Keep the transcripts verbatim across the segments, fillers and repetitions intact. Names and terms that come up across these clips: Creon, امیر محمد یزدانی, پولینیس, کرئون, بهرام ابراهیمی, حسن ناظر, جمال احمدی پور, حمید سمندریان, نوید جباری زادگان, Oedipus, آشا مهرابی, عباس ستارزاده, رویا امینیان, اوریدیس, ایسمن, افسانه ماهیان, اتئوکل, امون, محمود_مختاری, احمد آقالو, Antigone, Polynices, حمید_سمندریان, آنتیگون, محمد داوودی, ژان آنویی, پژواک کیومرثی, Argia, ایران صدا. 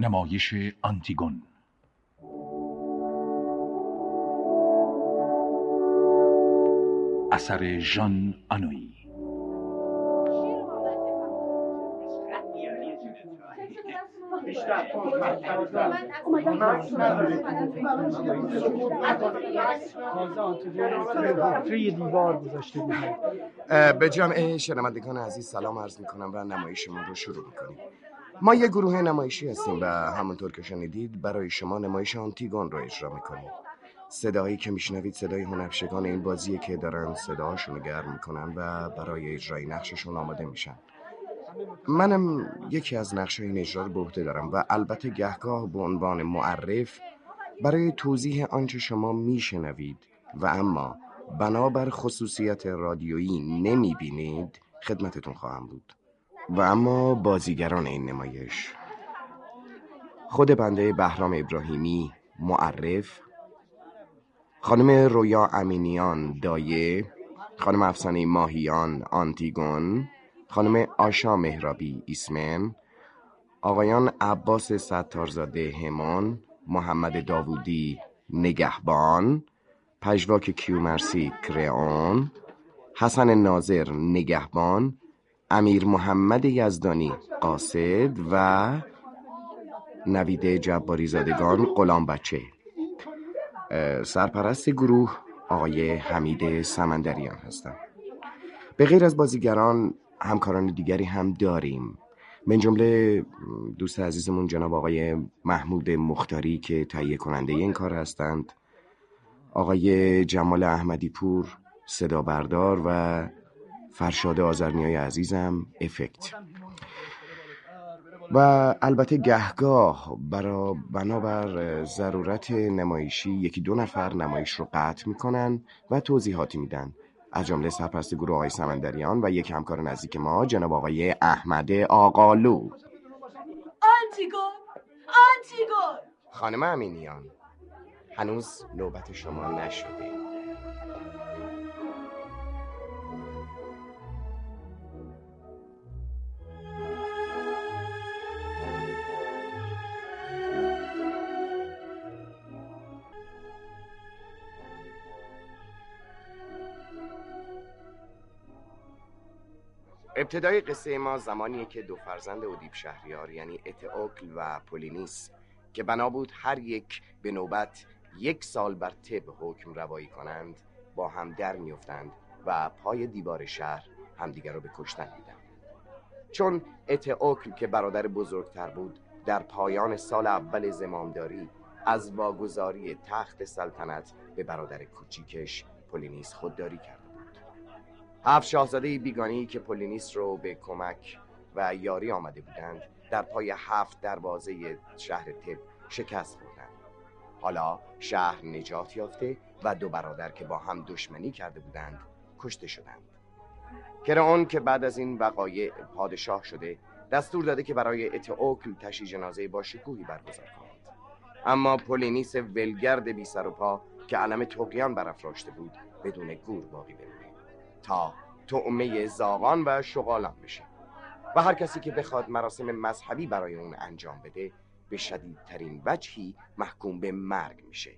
نمایش آنتیگون. اثر ژان آنویی. به جمع شنوندگان عزیز سلام عرض میکنم و نمایشمون رو شروع میکنیم. ما یه گروه نمایشی هستیم و همونطور که شنیدید برای شما نمایش آنتیگون رو اجرا میکنیم. صدایی که میشنوید صدای هنرپیشگان این بازیه که دارن صداهاشون رو گرم میکنن و برای اجرای نقششون آماده میشن. منم یکی از نقش‌های این اجرا رو به عهده دارم و البته گهگاه به عنوان معرف برای توضیح آنچه شما میشنوید و اما بنابر خصوصیت رادیویی نمیبینید خدمتتون خواهم بود. و اما بازیگران این نمایش: خود بنده بهرام ابراهیمی معرف، خانم رویا امینیان دایه، خانم افسانه ماهیان آنتیگون، خانم آشا مهرابی ایسمن، آقایان عباس ستارزاده همان، محمد داوودی نگهبان، پژواک کیومرثی کرئون، حسن ناظر نگهبان، امیر محمد یزدانی قاصد و نوید جباری زادگان غلام بچه. سرپرست گروه آقای حمید سمندریان هستند. به غیر از بازیگران همکاران دیگری هم داریم، من جمله دوست عزیزمون جناب آقای محمود مختاری که تهیه کننده این کار هستند، آقای جمال احمدی پور صدا بردار و فرشاد آذرنیای عزیزم افکت. و البته گهگاه برای بنابر ضرورت نمایشی یکی دو نفر نمایش رو قطع میکنن و توضیحاتی میدن، از جمله سرپرست گروه آقای سمندریان و یک همکار نزدیک ما جناب آقای احمد آقالو. آنتیگون، آنتیگون. خانم امینیان، هنوز نوبت شما نشده. ابتدای قصه ما زمانیه که دو فرزند اودیپ شهریار یعنی اتئوکل و پولینیس که بنا بود هر یک به نوبت یک سال بر طب حکم روایی کنند با هم در میافتند و پای دیوار شهر همدیگر رو به کشتن میدن. چون اتئوکل که برادر بزرگتر بود در پایان سال اول زمامداری از واگذاری تخت سلطنت به برادر کوچیکش پولینیس خودداری کرد. هفت شاهزاده بیگانه‌ای که پولینیس رو به کمک و یاری آمده بودند در پای هفت دروازه شهر تب شکست خوردند. حالا شهر نجات یافته و دو برادر که با هم دشمنی کرده بودند کشته شدند. کرئون که بعد از این وقایع پادشاه شده دستور داده که برای اتئوکل تشییع جنازه با شکوهی برگزار کنند، اما پولینیس ولگرد بی سر و پا که علم طغیان برافراشته بود بدون گور باقی بماند تا طعمه زاغان و شغالان بشه و هر کسی که بخواد مراسم مذهبی برای اون انجام بده به شدیدترین وجهی محکوم به مرگ میشه.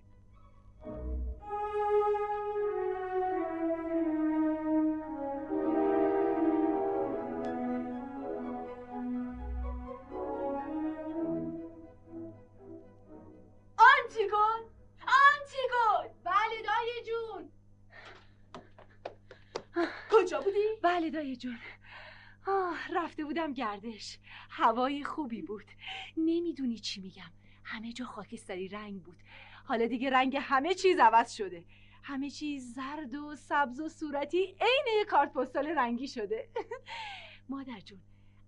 آنتیگون، آنتیگون. بله دایی جون. کجا بودی؟ بله دایی جون، رفته بودم گردش. هوای خوبی بود، نمیدونی چی میگم، همه جا خاکستری رنگ بود. حالا دیگه رنگ همه چیز عوض شده، همه چیز زرد و سبز و صورتی عین کارت پستال رنگی شده. مادر جون،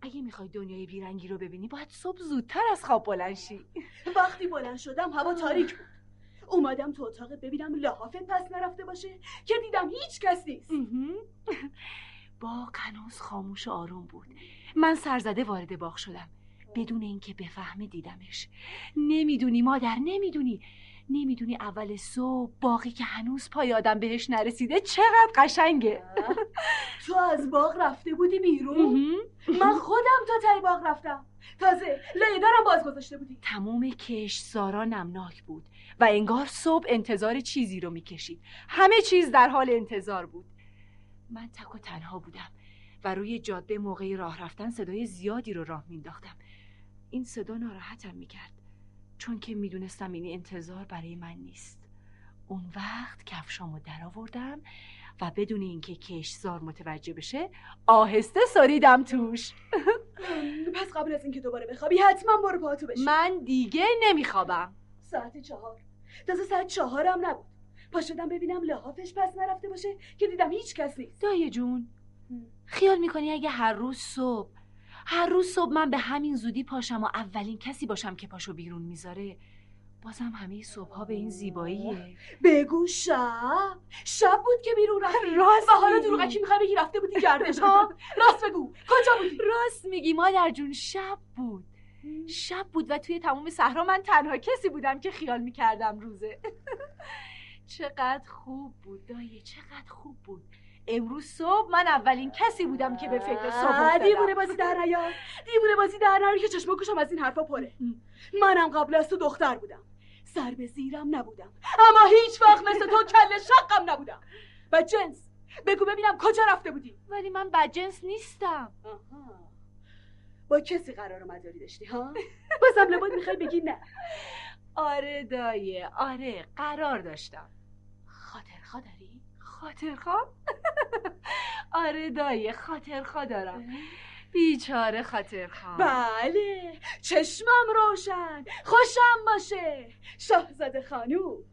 اگه میخوای دنیای بیرنگی رو ببینی باید صبح زودتر از خواب بلند شی. وقتی بلند شدم هوا تاریک بود، اومدم تو اتاقت ببینم لحافت پس نرفته باشه که دیدم هیچ کس نیست. باغ هنوز خاموش و آروم بود. من سرزده وارد باغ شدم بدون اینکه بفهمه دیدمش. نمیدونی مادر، نمیدونی نمیدونی اول صبح باغی که هنوز پای آدم بهش نرسیده چقدر قشنگه. تو از باغ رفته بودی بیرون؟ من خودم تا ته باغ رفتم، تازه لایدارم باز گذاشته بودی. تمام کشتزارا نمناک بود و انگار صبح انتظار چیزی رو میکشید. همه چیز در حال انتظار بود. من تک و تنها بودم و روی جاده موقع راه رفتن صدای زیادی رو راه مینداختم. این صدا ناراحتم میکرد چون که میدونستم این انتظار برای من نیست. اون وقت کفشامو در آوردم و بدون اینکه کشتزار متوجه بشه آهسته سریدم توش. پس قبل از اینکه دوباره بخوابی حتما برو پاتو بشی. من دیگه نمیخوابم. ساعت چهار، تازه ساعت چهارم نبود. پا شدم ببینم لحافش پس نرفته باشه که دیدم هیچ کس نیست. دایی جون خیال میکنی اگه هر روز صبح هر روز صبح من به همین زودی پاشم و اولین کسی باشم که پاشو بیرون میذاره، بازم همه صبح‌ها به این زیباییه؟ بگو شب شب بود که بیرون رفتی راست و حالا دروغکی میخوای بگی رفته بودی گردش ها؟ راست بگو کجا بودی؟ راست میگی مادر جون، شب بود شب بود و توی تمام صحرا من تنها کسی بودم که خیال میکردم روزه. چقدر خوب بود دایی، چقدر خوب بود. امروز صبح من اولین کسی بودم که به فکر صبح افتادم. دیوونه بازی در نیار، دیوونه بازی در نیار که چشم گوشم از این حرفا پره. منم قبل از تو دختر بودم، سر به زیرم نبودم، اما هیچ وقت مثل تو کله شقم نبودم. بدجنس بگو ببینم کجا رفته بودی؟ ولی من بدجنس نیستم. آها. با کسی قرار مداری داشتی ها؟ بازم لابد میخوای بگی نه. آره دایی، آره قرار داشتم. خاطرخوا داری؟ خاطرخواه؟ آره دایی خاطرخواه دارم. بیچاره خاطرخواه. بله چشمم روشن، خوشم باشه. شاهزاده خانوم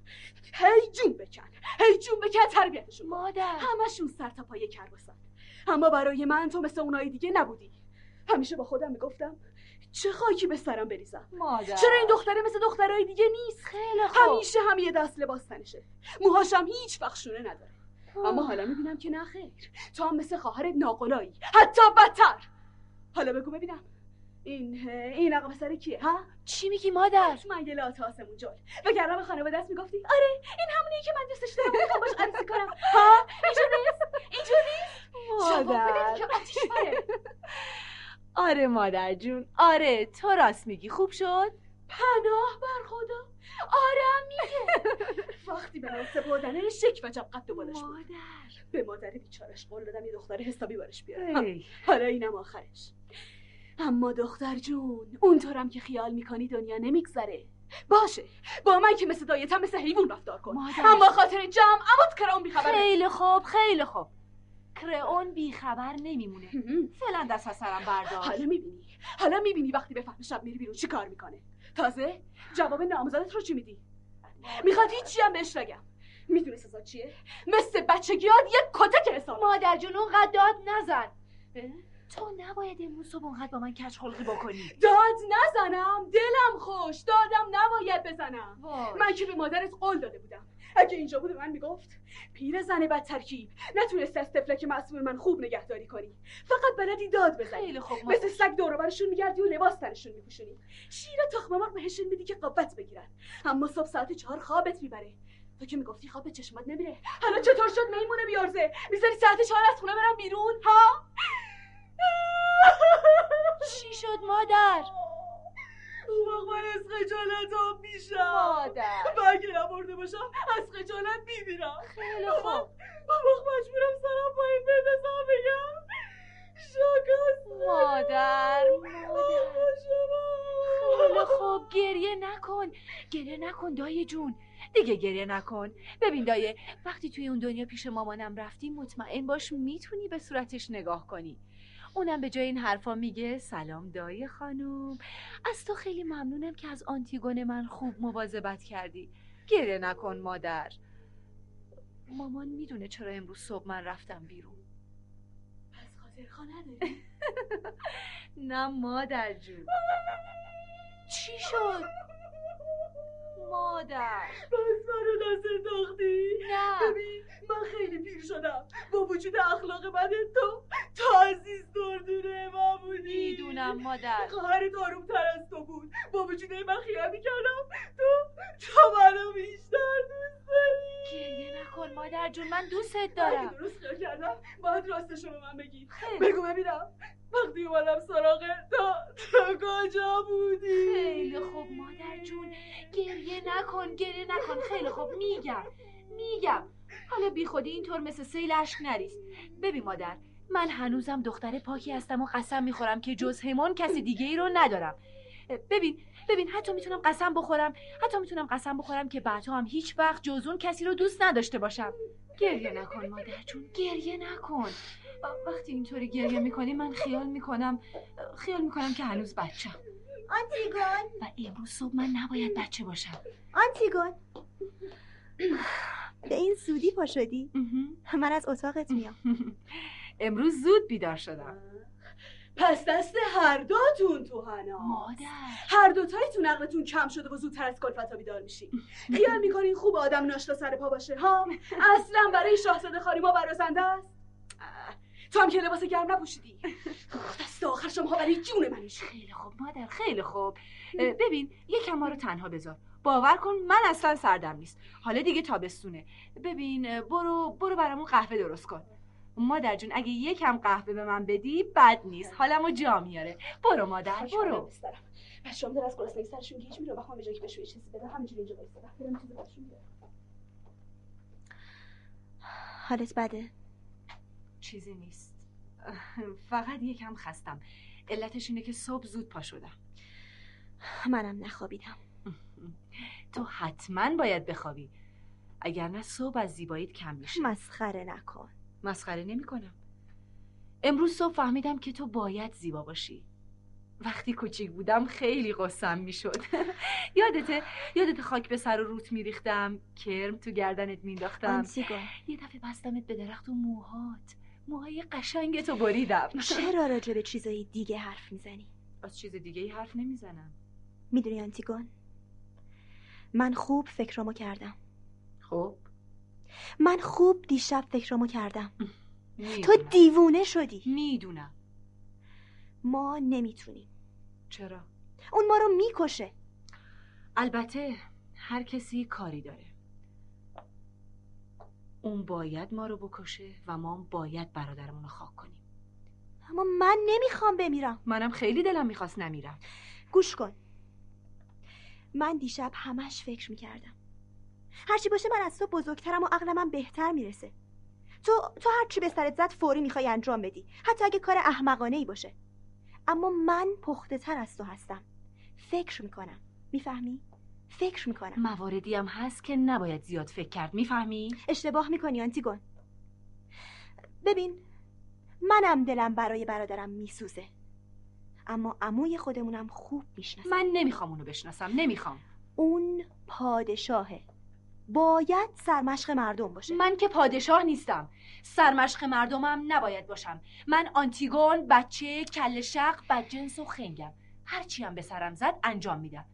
هی جون بکن، هی جون بکن تربیتشون. مادر همشون سر تا پای کرباسن، اما برای من تو مثل اونای دیگه نبودی. همیشه با خودم میگفتم چه خاکی به سرم بریزم. مادر چرا این دختره مثل دخترهای دیگه نیست؟ خیلی خوب. همیشه هم یه دست لباس تنشه، موهاشم هیچ وقت شونه نداره. اما حالا میبینم که نه خیر، تو هم مثل خواهرت ناقلایی، حتی بدتر. حالا بگو ببینم این این عقب سر کیه ها؟ چی میگی مادر؟ من یه لات آسمون جل وگرنه به خانواده دست میگفتی آره این همونیه که من دوستش دارم میخوام باش عروسی کنم. ها اینجوری نیست، اینجوری نیست مادر. که آتیش بره. آره مادر جون، آره تو راست میگی. خوب شد. پناه بر خدا آره میگه. وقتی به من سپردنه شک و جب قد و بالش بود. مادر به مادر بیچارش قول دادم یه دختر حسابی بارش بیاره. حالا اینم آخرش. اما دختر جون اونطورم که خیال میکنی دنیا نمیگذره. باشه با من که مثل دایتم مثل حیوان رفتار کن مادر. اما خاطر جمع عمود کرون بیخبره. خیلی خوب خیلی خوب. کرئون بیخبر نمیمونه. فعلا دست از سرم برداشت. حالا میبینی، حالا میبینی وقتی بفهمه شب میری بیرون چی کار میکنه. تازه جواب نامزدت رو چی میدی؟ میخواد هیچی هم بهش نگم. میدونی سزا چیه؟ مثل بچگیات یک کتک حساب. مادر جون اونقدر داد نزن. تو نباید امروز صبح اونقدر با من کج خلقی بکنی. داد نزنم؟ دلم خوش، دادم نباید بزنم. وای. من که به مادرت قول داده بودم اگه اینجا بود من میگفت پیر زن بد ترکیب نتونستی از طفلک معصوم من خوب نگهداری کنی، فقط بلدی داد بزنی. خیلی خوب مادر. مثل سگ دور و برشون میگردی و لباس تنشون میپوشونی، شیر تخم مرغ بهشون میدی که قوت بگیرن. اما صبح ساعت چهار خوابت میبره. تو که میگفتی خواب چشمات نمیره. حالا چطور شد میمونه بیارزه میذاری ساعت چهار از خونه برم بیرون ها؟ چی شد مادر؟ اون وقت من از خجالت هم میشم مادر و اگه نبرده باشم از خجالت میمیرم. خیلی خوب. اون وقت مجبورم سرم پایین بندازم بگم شکست مادر. مادر خیلی خوب گریه نکن، گریه نکن دایی جون دیگه، گریه نکن. ببین دایی وقتی توی اون دنیا پیش مامانم رفتی مطمئن باش میتونی به صورتش نگاه کنی. اونم به جای این حرفا میگه سلام دایی خانوم از تو خیلی ممنونم که از آنتیگونه من خوب مواظبت کردی. گریه نکن مادر. مامان میدونه چرا امروز صبح من رفتم بیرون. پس خاطرخواه نداری؟ نه مادر جون. چی شد؟ مادر باز من رو نسه داختی؟ نه ببین من خیلی پیر شدم. با وجود اخلاق من تو تا عزیز دردونه من بودی. میدونم مادر. خواهرت آروم‌تر از تو بود. با وجود من خیال میکردم تو تا منو بیشتر دوست داری. گریه نکن مادر جون، من دوستت دارم. اگه درست کار کردم باید راستشو به من بگی. بگو ببینم وقتی اومدم سراغت تا کجا بودی؟ خیلی خوب مادر جون، گریه نکن گریه نکن. خیلی خوب میگم میگم حالا بی خودی اینطور مثل سیل اشک نریز. ببین مادر، من هنوزم دختر پاکی هستم و قسم میخورم که جز همون کسی دیگه ای رو ندارم. ببین ببین حتی میتونم قسم بخورم حتی میتونم قسم بخورم که بعدا هم هیچ وقت جز اون کسی رو دوست نداشته باشم. گریه نکن مادر جون، گریه نکن. وقتی اینطوری گریه میکنی من خیال میکنم خیال میکنم که هنوز بچه‌ام. آنتیگون، و امروز صبح من نباید بچه باشم. آنتیگون، به این زودی پا شدی؟ من از اتاقت میام. امروز زود بیدار شدم. پس دست هر دوتون تو هناست. مادر، هر دوتایتون عقلتون کم شده و زودتر از کلفتا بیدار میشین. خیال میکنین خوب آدم ناشتا سر پا باشه ها؟ اصلا برای شاهزاده خاری ما برازنده است. تو هم که لباس گرم نپوشیدی. دست آخر شما برای جون من میشه. خیلی خوب مادر، خیلی خوب. ببین یکم ما رو تنها بذار. باور کن من اصلا سردم نیست. حالا دیگه تابستونه. ببین برو برو برامون قهوه درست کن. مادر جون اگه یکم قهوه به من بدی بد نیست، حالمو جا میاره. برو مادر برو. بچه‌ام دارن از گرسنگی سرشون گیج میره. بخوام به جایی که بهشون یه چیزی بدم همینجوری اینجا وایسادم. برم چیزی بهشون بدم. حالت بده؟ چیزی نیست، فقط یکم خستم. علتش اینه که صبح زود پا شدم. منم نخوابیدم. تو حتما باید بخوابی، اگرنه صبح از زیباییت کم میشه. مسخره نکن. مسخره نمی کنم. امروز صبح فهمیدم که تو باید زیبا باشی. وقتی کوچیک بودم خیلی قصم می شد. یادته یادته خاک به سر و روت می ریختم، کرم تو گردنت می انداختم. یه دفعه بستمت به درخت و موهات موهای قشنگتو بریدم. چرا راجع به چیزای دیگه حرف می زنی؟ از چیز دیگه ای حرف نمی زنم. می دونی آنتیگون، من خوب فکرامو کردم. خب؟ من خوب دیشب فکرامو کردم. تو دیوونه شدی. میدونم. ما نمیتونیم. چرا؟ اون ما رو میکشه. البته هر کسی کاری داره. اون باید ما رو بکشه و ما باید برادرمون رو خاک کنیم. اما من نمیخوام بمیرم. منم خیلی دلم میخواست نمیرم. گوش کن، من دیشب همش فکر میکردم. هرچی باشه من از تو بزرگترم و عقلم هم بهتر میرسه. تو تو هرچی به سرت زد فوری میخوای انجام بدی، حتی اگه کار احمقانه ای باشه. اما من پخته تر از تو هستم. فکر میکنم، میفهمی؟ فکر میکنم. مواردی هم هست که نباید زیاد فکر کرد، میفهمی؟ اشتباه میکنی آنتیگون. ببین، منم دلم برای برادرم میسوزه، اما عموی خودمونم خوب میشناسم. من نمیخوام اونو بشناسم، نمیخوام. اون پادشاهه، باید سرمشق مردم باشه. من که پادشاه نیستم، سرمشق مردمم نباید باشم. من آنتیگون، بچه کل شق، بدجنس و خنگم. هرچی هم به سرم زد انجام میدم.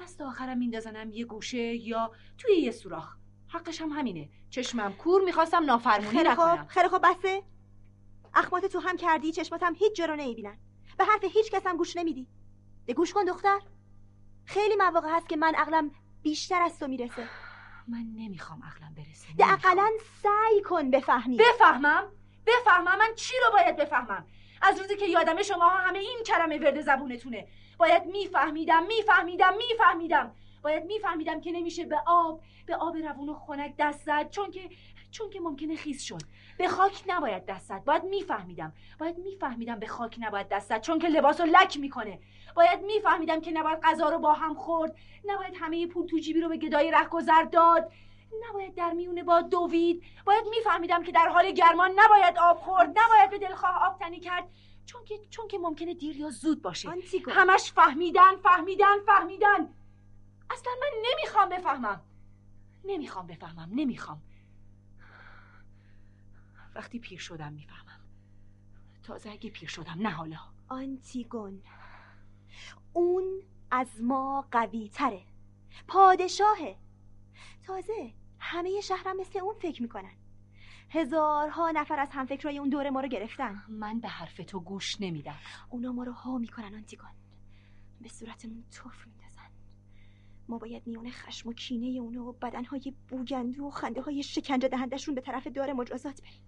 دست آخرم میندازنم یه گوشه یا توی یه سوراخ. حقش هم همینه، چشمم کور، میخواستم نافرمونی نکنم. خیلی خوب، بسه. اخمات تو هم کردی، چشمات هم هیچ جا رو نمیبینن. به حرف هیچ کس هم گوش نمیدی. گوش کن دختر، خیلی مواقع هست که من عقلم بیشتر از تو میرسه. من نمیخوام عقلم برسه. حداقل سعی کن بفهمی. بفهمم؟ بفهمم؟ من چی رو باید بفهمم؟ از روزی که یادمه شما همه این کلمه ورد زبونتونه. باید میفهمیدم میفهمیدم میفهمیدم باید میفهمیدم که نمیشه به آب به آب روون و خنک دست زد، چون که چون که ممکنه خیس شد. به خاک نباید دست زد. باید میفهمیدم باید میفهمیدم به خاک نباید دست زد، چون که لباسو لک میکنه. باید میفهمیدم که نباید غذا رو با هم خورد، نباید همه پول تو جیبی رو به گدای رهگذر داد، نباید در میونه باد دوید. باید میفهمیدم که در حال گرما نباید آب خورد، نباید به دلخواه آب تنی کرد، چون که چون که ممکنه دیر یا زود باشه. آنتیگون، همش فهمیدن فهمیدن فهمیدن. اصلا من نمیخوام بفهمم، نمیخوام بفهمم، نمیخوام. وقتی پیر شدم میفهمم. تازه اگه پیر شدم، نه حالا. آنتیگون، اون از ما قوی تره، پادشاهه. تازه همه شهرم مثل اون فکر میکنن. هزارها نفر از همفکرای اون دور ما رو گرفتن. من به حرف تو گوش نمیدم. اونا ما رو ها میکنن آنتیگون، به صورتمون طرف میندازن. ما باید میونه خشم و کینه اونه و بدنهای بوگندو و خنده های شکنجه دهندشون به طرف دار مجازات بریم.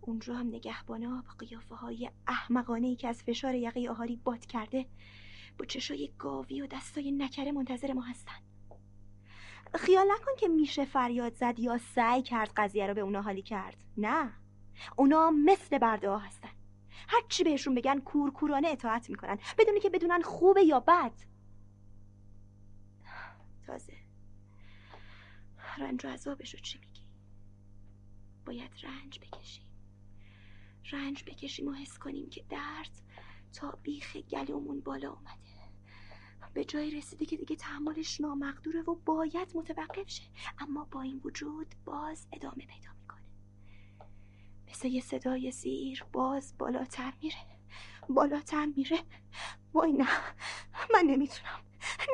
اونجا هم نگهبانا با قیافه های احمقانه‌ای که از فشار یقه آهاری باد کرده با چشای گاوی و دستای نکره منتظر ما هستن. خیال نکن که میشه فریاد زد یا سعی کرد قضیه رو به اونا حالی کرد. نه، اونا مثل برده‌ها هستن، هرچی بهشون بگن کورکورانه اطاعت میکنن بدونی که بدونن خوبه یا بد. تازه رنج و عذابشو چی میگی؟ باید رنج بکشیم، رنج بکشیم و حس کنیم که درد تا بیخ گلومون بالا اومده، به جای رسیده که دیگه تحملش نامقدوره و باید متوقف شه، اما با این وجود باز ادامه پیدا میکنه. مثل یه صدای زیر باز بالاتر میره، بالاتر میره. وای نه، من نمیتونم،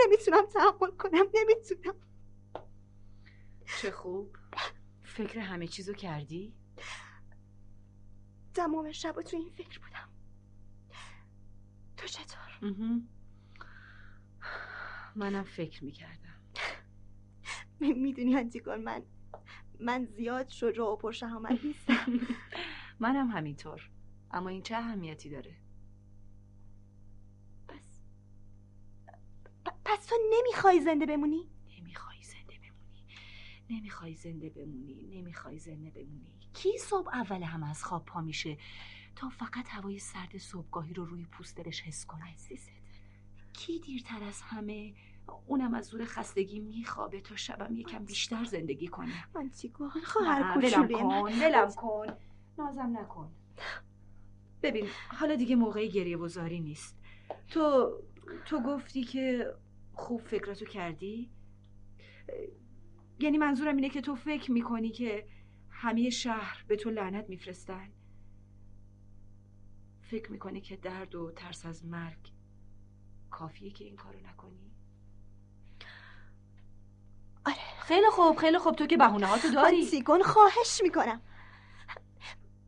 نمیتونم تحمل کنم، نمیتونم. چه خوب، فکر همه چیزو کردی؟ تمام شب تو این فکر بودم. تو چطور؟ منم فکر میکردم. میدونی انتیگون، من من زیاد شجاع و پرشهامت نیستم. منم همینطور، اما این چه اهمیتی داره؟ پس پس تو نمیخوای زنده بمونی؟ نمیخوای زنده بمونی، نمیخوای زنده بمونی، نمیخوای زنده بمونی. کی صبح اول هم از خواب پا میشه تا فقط هوای سرد صبحگاهی رو روی پوستش حس کنه؟ عزیزت، کی دیرتر از همه، اونم از زور خستگی میخوابه تا شبم یکم بیشتر زندگی کنه. آنتیگون خواهر کوچولوی من، ولم کن، نازم نکن. ببین، حالا دیگه موقعی گریه گذاری نیست. تو تو گفتی که خوب فکراتو کردی؟ یعنی منظورم اینه که تو فکر میکنی که همه شهر به تو لعنت میفرستن؟ فکر میکنی که درد و ترس از مرگ کافیه که این کارو نکنی؟ آره. خیلی خوب، خیلی خوب، تو که بهونه‌هاتو داری. آنتیگون خواهش میکنم،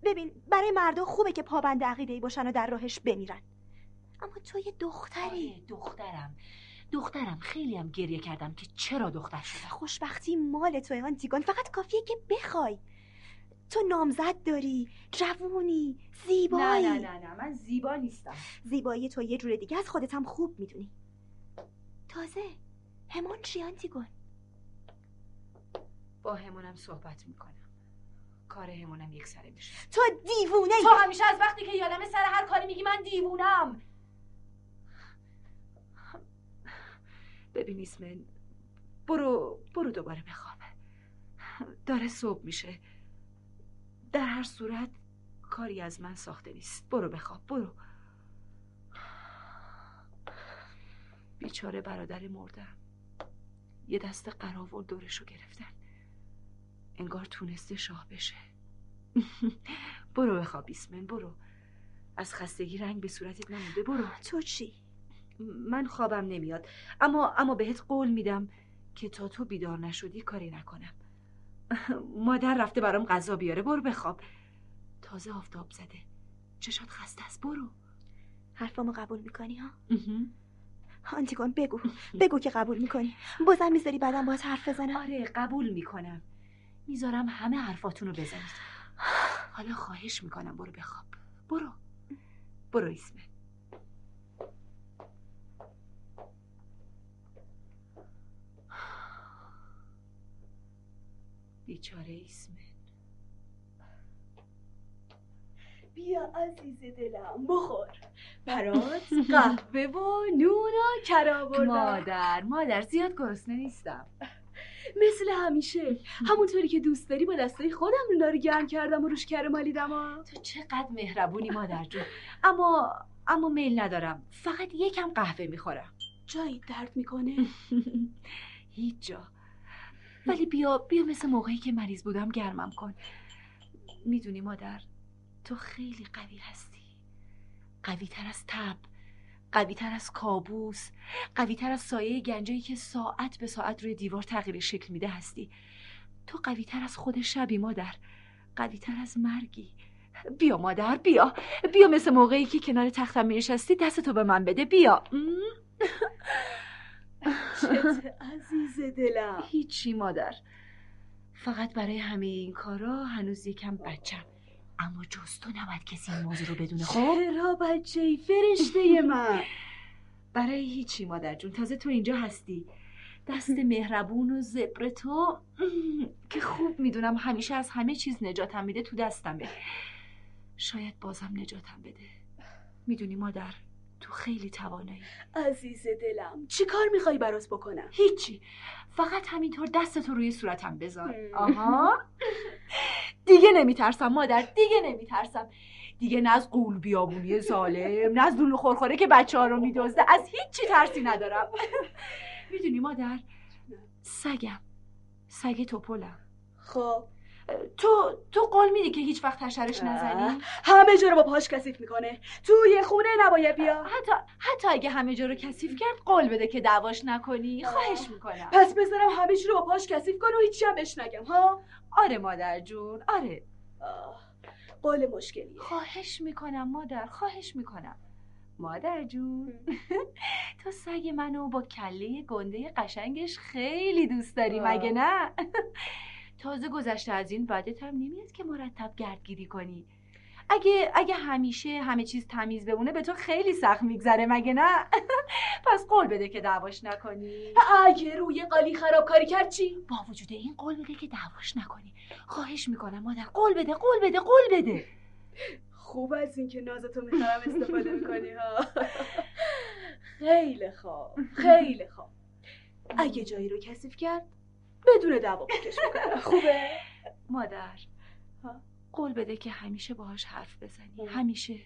ببین، برای مردا خوبه که پابند عقیده‌ای باشن و در راهش بمیرن، اما تو یه دختری. آره، دخترم، دخترم. خیلی هم گریه کردم که چرا دختر شده. خوشبختی مال توی آنتیگون، فقط کافیه که بخوای. تو نامزد داری، جوونی، زیبایی. نه نه نه نه، من زیبا نیستم. زیبایی تو یه جور دیگه از خودت هم خوب میدونی. تازه همون چی آنتیگون؟ با همونم صحبت میکنم، کار همونم یک سره میشه. تو دیوونه ای. تو همیشه از وقتی که یادمه سر هر کاری میگی من دیوونم. ببین ایسمن، برو برو دوباره بخواب، داره صبح میشه. در هر صورت کاری از من ساخته نیست. برو بخواب، برو. بیچاره برادر مردم، یه دست قراول دورشو گرفتن، انگار تونسته شاه بشه. برو بخواب ایسمن، برو. از خستگی رنگ به صورتت نمونده، برو. تو چی؟ من خوابم نمیاد، اما اما بهت قول میدم که تا تو بیدار نشدی کاری نکنم. مادر رفته برام غذا بیاره، برو بخواب. تازه آفتاب زده، چشات خسته است، برو. حرفامو قبول میکنی ها؟ آنتیگون بگو، بگو که قبول میکنی. بازم میذاری بعدم باز حرف بزنم؟ آره قبول میکنم، میذارم همه حرفاتون رو بزنید. حالا خواهش میکنم برو بخواب، برو، برو ایسمن. بیچاره ایسمن، بیا عزیز دلم، بخور. برات قهوه و نون و کرابردم. مادر، مادر، زیاد گرسنه نیستم. مثل همیشه، همونطوری که دوست داری با دستای خودم نونا رو گرم کردم و روش کرم مالیدم. تو چقدر مهربونی مادر جون، اما اما میل ندارم، فقط یکم قهوه میخورم. جایی درد میکنه؟ هیچ جا، ولی بیا، بیا مثل موقعی که مریض بودم گرمم کن. میدونی مادر، تو خیلی قوی هستی، قوی تر از تب، قوی تر از کابوس، قوی تر از سایه گنجه‌ای که ساعت به ساعت روی دیوار تغییر شکل میده هستی. تو قوی تر از خود شبی مادر، قوی تر از مرگی. بیا مادر، بیا، بیا مثل موقعی که کنار تختم می نشستی دستتو به من بده، بیا. چه عزیز دلم. هیچی مادر، فقط برای همه این کارا هنوز یکم بچم، اما جز تو نباید کسی این موضوع رو بدونه. خب چرا بچه ای فرشته من؟ برای هیچی مادر جون، تازه تو اینجا هستی، دست مهربون و زبر تو که خوب میدونم همیشه از همه چیز نجاتم میده تو دستمه. شاید بازم نجاتم بده. میدونی مادر، تو خیلی توانایی. عزیز دلم، چی کار میخوایی براس بکنم؟ هیچی، فقط همینطور دستتو روی صورتم بذار. آها، دیگه نمیترسم مادر، دیگه نمیترسم. دیگه نه از قول بیابونی ظالم، نه از دون خورخوره که بچه ها رو میدوزده، از هیچی ترسی ندارم. میدونی مادر، سگم، سگ توپلم. خب تو تو قول میدی که هیچ وقت حشرش نزنی؟ همه جا رو با پاش کثیف میکنه، توی خونه نباید بیا. حتی حتی اگه همه جا رو کثیف کرد قول بده که دعواش نکنی. خواهش میکنم. پس بذارم همه چی رو با پاش کثیف کنه و هیچی هم بهش نگم، ها؟ آره مادر جون، آره. قول مشکلیه. خواهش میکنم مادر، خواهش میکنم. مادر جون، تو سگ منو با کله گنده قشنگش خیلی دوست داری مگه نه؟ تازه گذشته از این بعدت هم نمیاد که مرتب گردگیری کنی. اگه اگه همیشه همه چیز تمیز بمونه به تو خیلی سخت میگذره مگه نه؟ پس قول بده که دعواش نکنی. اگه روی قالی خرابکاری کرد چی؟ با وجود این قول بده که دعواش نکنی. خواهش میکنم مادر، قول بده، قول بده، قول بده. خوب از این که نازتو میخرم استفاده میکنی ها. خیلی خوب، خیلی خوب. اگه جایی رو کثیف کرد بدون دعوا پاکش میکنم. خوبه؟ مادر قول بده که همیشه باهاش حرف بزنی. همیشه.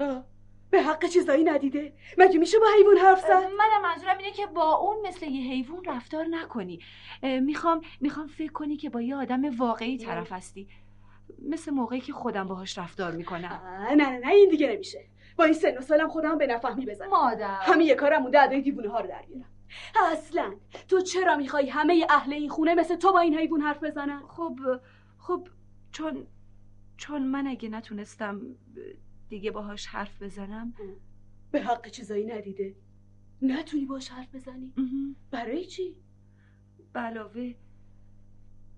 آه. به حق چیزایی ندیده؟ مگه میشه با حیوان حرف زد؟ منم منظورم اینه که با اون مثل یه حیوان رفتار نکنی. میخوام میخوام فکر کنی که با یه آدم واقعی طرف هستی، مثل موقعی که خودم باهاش رفتار میکنم. نه نه نه، این دیگه نمیشه. با این سن و سالم خودم به نفهمی بزنم. مادر همین یه کارم مونده ادای دیوونه ها رو در بیارم. اصلا تو چرا میخوای همه اهل این خونه مثل تو با این حیوان حرف بزنن؟ خب خب چون چون من اگه نتونستم دیگه باهاش حرف بزنم. به حق چیزایی ندیده نتونی باهاش حرف بزنی؟ برای چی؟ علاوه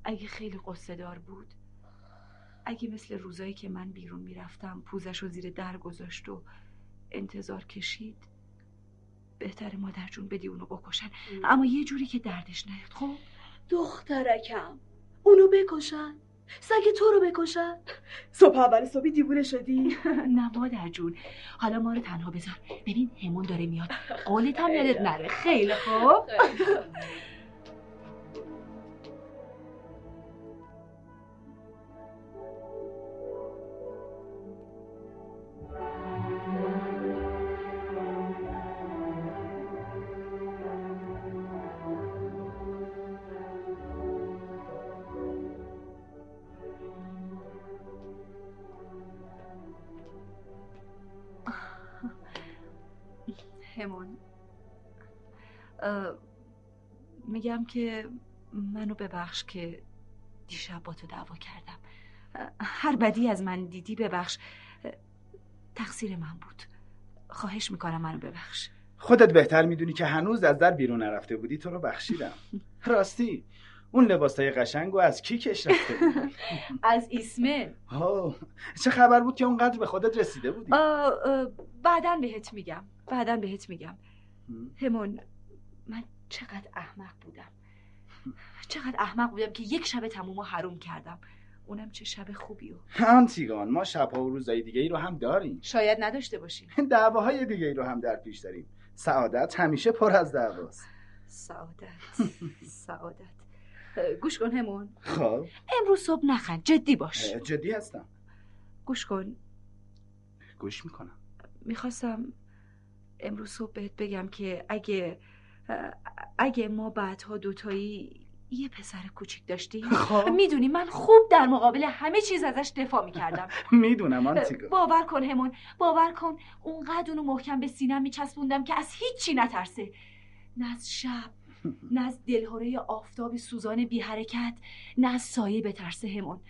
اگه خیلی قصه دار بود، اگه مثل روزایی که من بیرون میرفتم پوزش رو زیر در گذاشت و انتظار کشید، بهتر مادر جون بدی اونو بکشن، اما یه جوری که دردش نیاد. خب دخترکم، اونو بکشن، سگ تو رو بکشن. صبح اول صبحی دیوونه شدی؟ نه مادر جون، حالا ما رو تنها بذار. ببین همون داره میاد، قولت هم یادت نره. خیلی خوب. همون میگم که منو ببخش که دیشب با تو دعوا کردم. هر بدی از من دیدی ببخش، تقصیر من بود. خواهش میکنم منو ببخش. خودت بهتر میدونی که هنوز از در بیرون نرفته بودی تو رو بخشیدم. راستی اون لباسای قشنگو از کی کش رفته بود؟ از ایسمه. آه چه خبر بود که اونقدر به خودت رسیده بودی؟ بعدن بهت میگم، بعدن بهت میگم. همون من چقدر احمق بودم، چقدر احمق بودم که یک شب تمومو حروم کردم. اونم چه شب خوبیو. آنتیگون، ما شبها و روزای دیگه ای رو هم داریم. شاید نداشته باشیم. دعواهای دیگه ای رو هم در پیش داریم. سعادت همیشه پر از دعواست. سعادت، سعادت. گوش کن همون. خب امروز صبح نخند، جدی باش. جدی هستم. گوش کن. گوش میکنم. میخواستم امروز صبح بهت بگم که اگه اگه ما بعدها دوتایی یه پسر کوچیک داشتیم، خب میدونی من خوب در مقابل همه چیز ازش دفاع میکردم. میدونم آنتیگون. باور کن همون، باور کن اونقدر اونو محکم به سینم میچسبوندم که از هیچی نترسه، نه از شب، نه از دلهوره آفتاب سوزان بی حرکت، نه از سایه بترسه همون.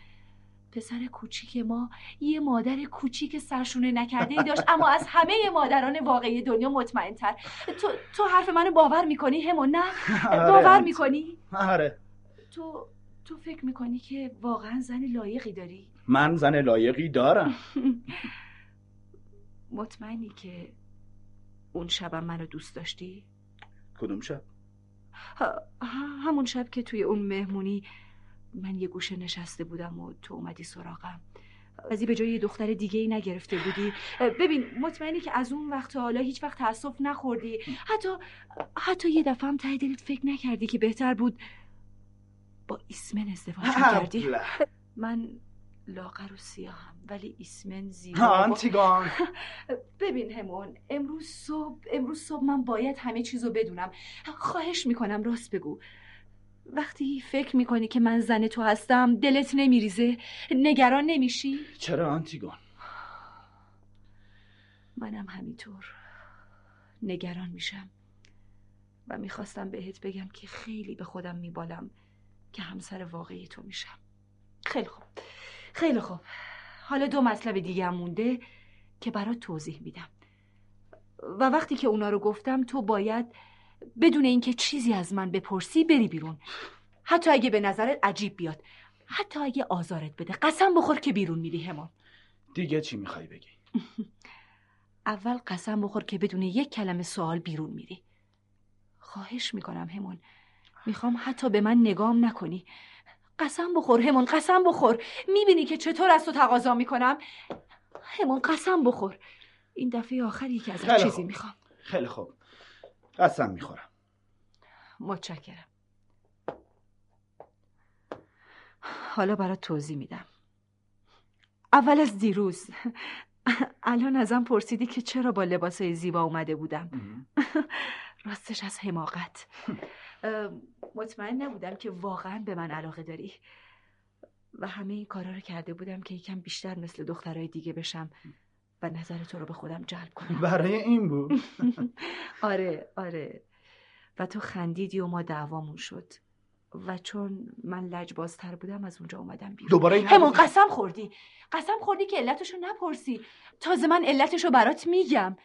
پسر کوچیک ما یه مادر کوچیک سرشونه نکرده‌ای داشت، اما از همه مادران واقعی دنیا مطمئن‌تر. تو تو حرف منو باور می‌کنی همون؟ نه باور می‌کنی؟ آره. تو تو فکر می‌کنی که واقعا زن لایقی داری؟ من زن لایقی دارم. مطمئنی که اون شبم منو دوست داشتی؟ کدوم شب؟ همون شب که توی اون مهمونی من یه گوشه نشسته بودم و تو اومدی سراغم. ازی به جای یه دختر دیگه ای نگرفته بودی. ببین مطمئنی که از اون وقت تا حالا هیچ وقت تأسف نخوردی. حتی حتی یه دفعه هم ته دلت فکر نکردی که بهتر بود با ایسمن ازدواج کردی. من لاغر و سیاهم ولی ایسمن زیبا. آنتیگون ببین همون، امروز صبح امروز صبح من باید همه چیزو بدونم. خواهش میکنم راست بگو. وقتی فکر میکنی که من زن تو هستم دلت نمیریزه؟ نگران نمیشی؟ چرا آنتیگون، منم همینطور نگران میشم و میخواستم بهت بگم که خیلی به خودم میبالم که همسر واقعی تو میشم. خیلی خوب خیلی خوب، حالا دو مطلب دیگه هم مونده که برات توضیح میدم و وقتی که اونا رو گفتم تو باید بدون اینکه چیزی از من بپرسی بری بیرون، حتی اگه به نظرت عجیب بیاد، حتی اگه آزارت بده، قسم بخور که بیرون میری. همان دیگه چی میخوای بگی؟ اول قسم بخور که بدون یک کلمه سوال بیرون میری. خواهش میکنم همان، میخوام حتی به من نگام نکنی. قسم بخور همان، قسم بخور. میبینی که چطور از تو تقاضا میکنم همان؟ قسم بخور. این دفعه آخری که ازت چیزی میخوام. خیلی خوب قسم میخورم. متشکرم. حالا برات توضیح میدم. اول از دیروز الان ازم پرسیدی که چرا با لباسای زیبا اومده بودم. راستش از حماقت. مطمئن نبودم که واقعا به من علاقه داری و همه این کارا رو کرده بودم که یکم بیشتر مثل دخترای دیگه بشم و نظر تو رو به خودم جلب کنم. برای این بود؟ آره آره. و تو خندیدی و ما دعوامون شد و چون من لجبازتر بودم از اونجا اومدم بیرون. دوباره این همون قسم خوردی قسم خوردی که علتشو نپرسی. تازه من علتشو برات میگم،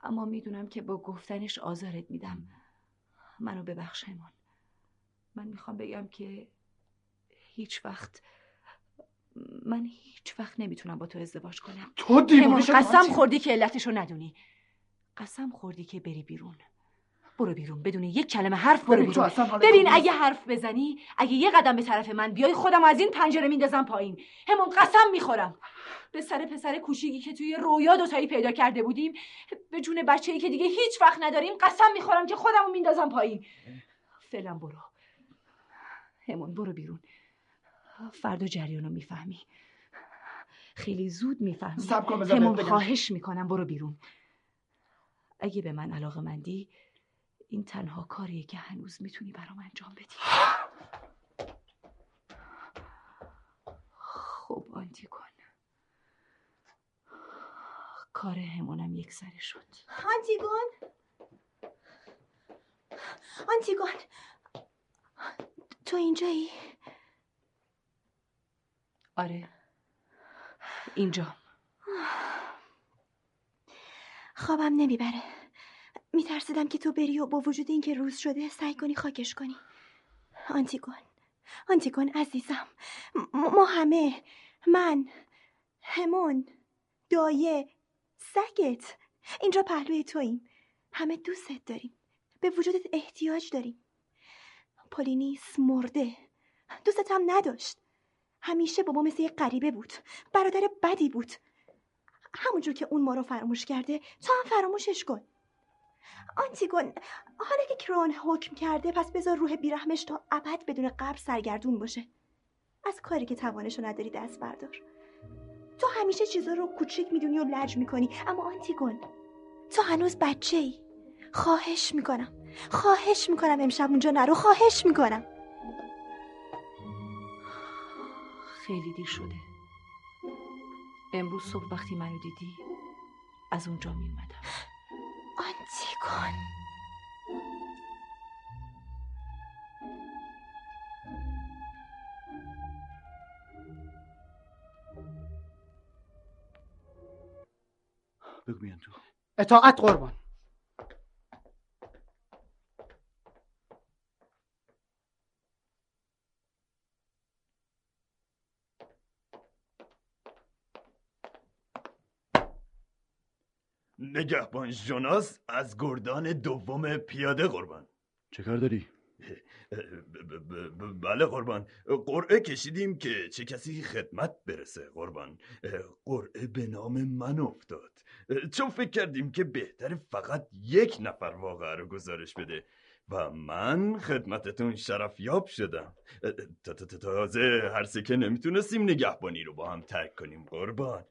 اما میدونم که با گفتنش آزارت میدم. منو ببخش همون. من میخوام بگم که هیچ وقت من هیچ وقت نمیتونم با تو ازدواج کنم. تو دیوونه شدی. قسم خوردی که علتشو ندونی. قسم خوردی که بری بیرون. برو بیرون بدون یک کلمه حرف. برو بیرون. ببین اگه حرف بزنی، اگه یه قدم به طرف من بیای، خودم از این پنجره میندازم پایین. همون قسم میخورم به سر پسر کوچیکی که توی رویا دوتایی پیدا کرده بودیم، به جون بچه‌ای که دیگه هیچ وقت نداریم، قسم میخورم که خودمو میندازم پایین. فعلا برو. همون برو بیرون. فردا جریانو میفهمی. خیلی زود میفهمی. صبر کن بذار بهت بگم. خواهش میکنم برو بیرون. اگه به من علاقه‌مندی، این تنها کاریه که هنوز میتونی برام انجام بدی. خب آنتیگون، کار همونم یک سره شد. آنتیگون آنتیگون تو اینجایی؟ آره اینجا. خوابم نمیبره. میترسیدم که تو بری و با وجود اینکه روز شده سعی کنی خاکش کنی. آنتیگون آنتیگون عزیزم، ما همه، من، همون، دایه، سگت، اینجا پهلوی توییم. همه دوستت داریم، به وجودت احتیاج داریم. پولینیس مرده، دوستت هم نداشت. همیشه بابا مثل یه غریبه بود، برادر بدی بود. همونجور که اون ما رو فراموش کرده، تو هم فراموشش کن. آنتیگون، حالا که کرون حکم کرده، پس بذار روح بیرحمش تا ابد بدون قبر سرگردون باشه. از کاری که توانشو نداری دست بردار. تو همیشه چیزا رو کوچیک میدونی و لج میکنی، اما آنتیگون تو هنوز بچه ای. خواهش میکنم خواهش میکنم امشب اونجا نرو. خواهش میکنم. خیلی دیر شده. امروز صبح وقتی منو دیدی از اونجا میومدم. آنتیگون بگو بیان تو. اطاعت قربان. نگهبان جوناس از گردان دوم پیاده قربان. چه کار داری؟ بله قربان، قرعه کشیدیم که چه کسی خدمت برسه قربان. قرعه به نام من افتاد چون فکر کردیم که بهتر فقط یک نفر واقعه رو گزارش بده و من خدمتتون شرفیاب شدم. تازه هر سه که نمیتونستیم نگهبانی رو با هم ترک کنیم قربان.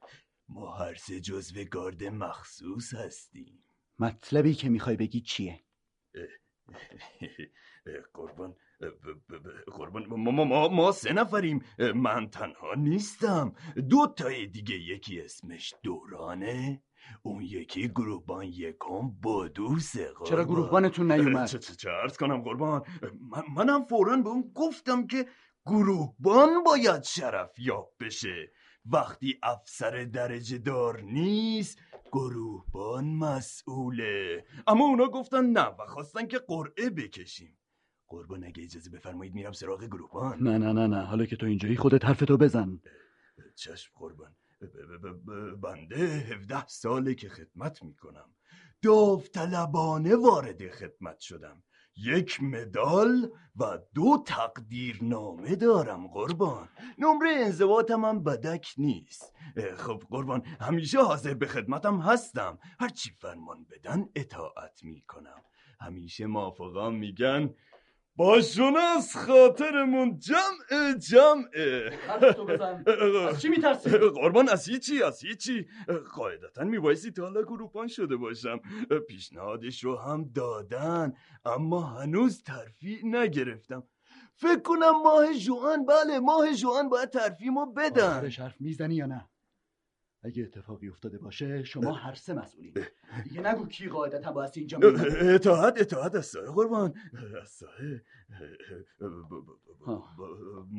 ما هر سه جزو گارد مخصوص هستیم. مطلبی که میخوای بگی چیه؟ قربان قربان ما ما ما سه نفریم. من تنها نیستم، دو تای دیگه، یکی اسمش دورانه، اون یکی گروهبان یکم بادوسه. چرا گروهبانتون نیومد؟ چه عرض کنم قربان، منم فوراً به اون گفتم که گروهبان باید شرفیاب بشه. وقتی افسر درجه دار نیست گروهبان مسئوله، اما اونا گفتن نه و خواستن که قرعه بکشیم. قربان اگه اجازه بفرمایید میرم سراغ گروهبان. نه نه نه نه، حالا که تو اینجایی خودت حرفتو بزن. چشم قربان. بنده هفده ساله که خدمت میکنم، داوطلبانه وارد خدمت شدم، یک مدال و دو تقدیرنامه دارم قربان. نمره انضباطم هم بدک نیست. خب قربان همیشه حاضر به خدمتم هستم، هرچی فرمان بدن اطاعت میکنم. همیشه موافقام میگن باشون از خاطرمون جمع جمعه. حرفتو بزن. از چی میترسی؟ قربان از هیچی، از هیچی. قاعدتا میبایستی تا حالا گروپان شده باشم، پیشنهادش رو هم دادن اما هنوز ترفیع نگرفتم. فکر کنم ماه جوان، بله ماه جوان باید ترفیعمو بدن. آخرش حرف میزنی یا نه؟ اگه اتفاقی افتاده باشه شما هر سه مسئولین. دیگه نگو کی قاعدتا باید اینجا میمونه. اطاعت اطاعت از سایه قربان، از سایه.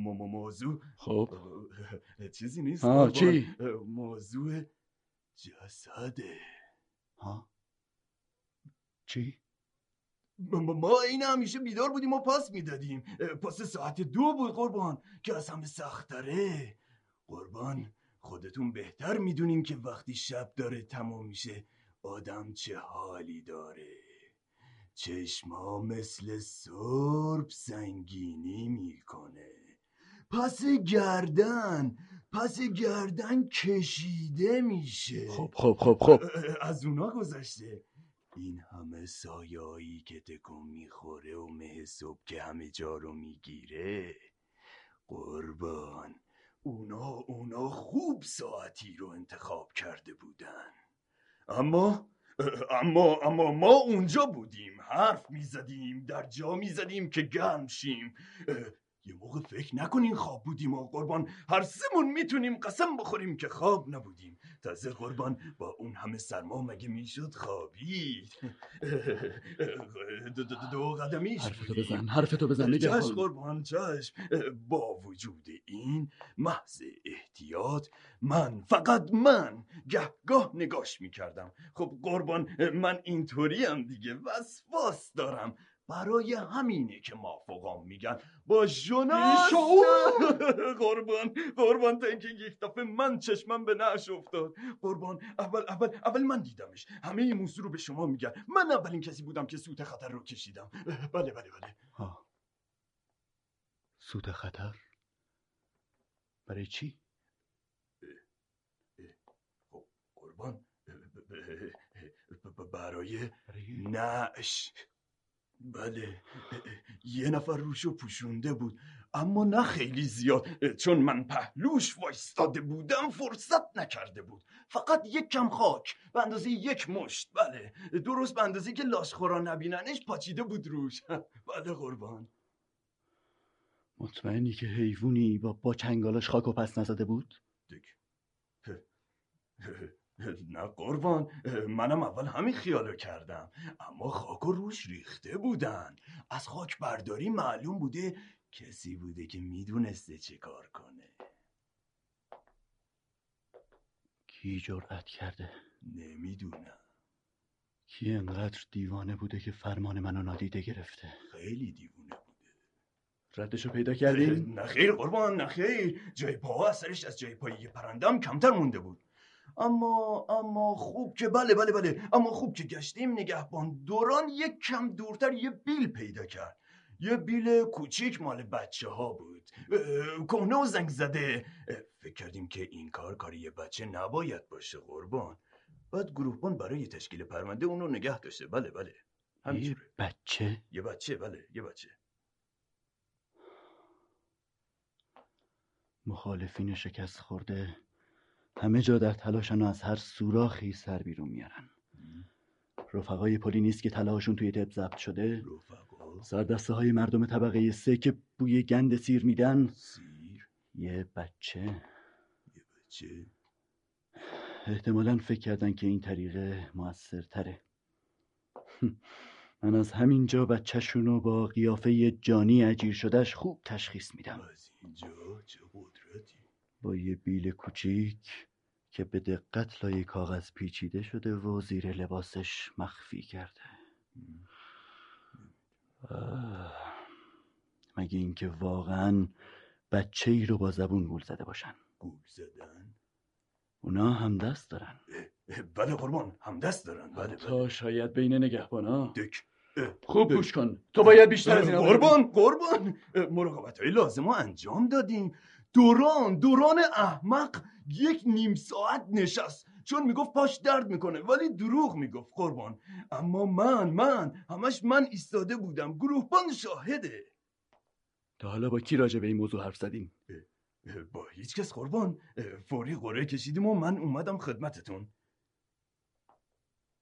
موضوع خب چیزی نیست قربان. چی؟ موضوع جسده. ها؟ چی؟ ما این همیشه بیدار بودیم و پاس میدادیم. پاس ساعت دو بود قربان که از همه سخت‌تره قربان. خودتون بهتر میدونین که وقتی شب داره تمام میشه آدم چه حالی داره. چشما مثل سرب سنگینی میکنه، پس گردن پس گردن کشیده میشه. خب خب خب خب از اونا گذشته این همه سایایی که تکون میخوره و مه صبح که همه جا رو میگیره قربان. اونا اونا خوب ساعتی رو انتخاب کرده بودن، اما اما اما ما اونجا بودیم، حرف میزدیم، در جا میزدیم که گرم شیم. یه موقع فکر نکنین خواب بودیم و قربان هر سمون میتونیم قسم بخوریم که خواب نبودیم. تازه قربان با اون همه سرما مگه میشد خوابید؟ دو, دو, دو قدمیش. حرفتو بزن، حرفتو بزن. چشم قربان چشم. با وجود این محض احتیاط من، فقط من گهگاه نگاش میکردم. خب قربان من اینطوری هم دیگه، وسواس دارم، برای همینه که موافقام میگن با جوناس. قربان قربان تا اینکه یک دفعه من چشمم به نعش افتاد قربان. اول اول اول من دیدمش. همه این موضوع رو به شما میگن، من اولین کسی بودم که سوت خطر رو کشیدم. بله بله بله. ها. سوت خطر برای چی؟ قربان برای نعش. بله یه نفر روشو پوشونده بود اما نه خیلی زیاد، چون من پهلوش وایستاده بودم فرصت نکرده بود. فقط یک کم خاک به اندازه یک مشت، بله درست به اندازه که لاشخورا نبیننش، پاچیده بود روش. بله قربان. مطمئنی که حیوانی با با چنگالاش خاکو پس نزده بود؟ دیگه نه قربان، منم اول همین خیالو کردم اما خاکو روش ریخته بودن. از خاک برداری معلوم بوده کسی بوده که میدونسته چه کار کنه. کی جرأت کرده؟ نمیدونم کی انقدر دیوانه بوده که فرمان منو نادیده گرفته. خیلی دیوانه بوده. ردشو پیدا کردی؟ نه خیر قربان، نه خیر. جای پاها اثرش از جای پایی پرندم کمتر مونده بود. اما اما خوب که بله بله بله اما خوب که گشتیم نگهبان دوران یک کم دورتر یه بیل پیدا کرد. یه بیل کوچیک مال بچه ها بود، کهنه و زنگ زده. فکر کردیم که این کار کاری یه بچه نباید باشه قربان. بعد گروهبان برای تشکیل پرونده اونو نگه داشته. بله بله همینجوره. یه بچه؟ یه بچه بله یه بچه. مخالفین شکست خورده همه جا در تلاشن و از هر سوراخی سر بیرون میارن. رفقای پولینیس که تلاشون توی تب ضبط شده، رفقا سردسته های مردم طبقه سه که بوی گند سیر میدن. سیر؟ یه بچه. یه بچه؟ احتمالاً فکر کردن که این طریقه موثرتره. من از همینجا بچه‌شونو با قیافه جانی اجیر شدهش خوب تشخیص میدم. از اینجا چه قدرتی؟ با یه بیل کوچیک که به دقت لای کاغذ پیچیده شده و زیر لباسش مخفی کرده. مگه اینکه واقعاً بچه‌ای رو با زبون گول زده باشن؟ گول زدن؟ اونا هم دست دارن. بله قربان هم دست دارن. بله تا بله. شاید بین نگهبان ها. دک خوب گوش کن. تو باید بیشتر از اینا قربان دارن. قربان مراقبت های لازم ها انجام دادیم. دوران دوران احمق یک نیم ساعت نشست چون میگفت پاش درد میکنه ولی دروغ میگفت قربان. اما من من همش من ایستاده بودم. گروهبان شاهده. تا حالا با کی راجع به این موضوع حرف زدیم؟ با هیچ کس قربان. فوری قرعه کشیدیم و من اومدم خدمتتون.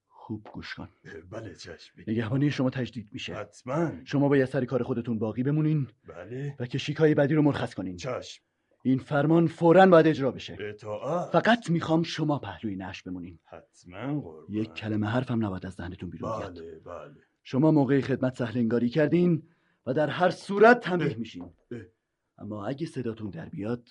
خوب گوش کن. بله چشم. نگهبانی شما تجدید میشه. حتما. شما باید سر کار خودتون باقی بمونین. بله. و کشیکای بعدی رو مرخص کنین. چشم. این فرمان فوراً باید اجرا بشه. اطاعت. فقط میخوام شما پهلوی نعش بمونین. حتما قربان. یک کلمه حرفم نباید از ذهنتون بیرون بیاد. بله بله. شما موقع خدمت سهل انگاری کردین و در هر صورت تنبیه میشین. اما اگه صداتون در بیاد،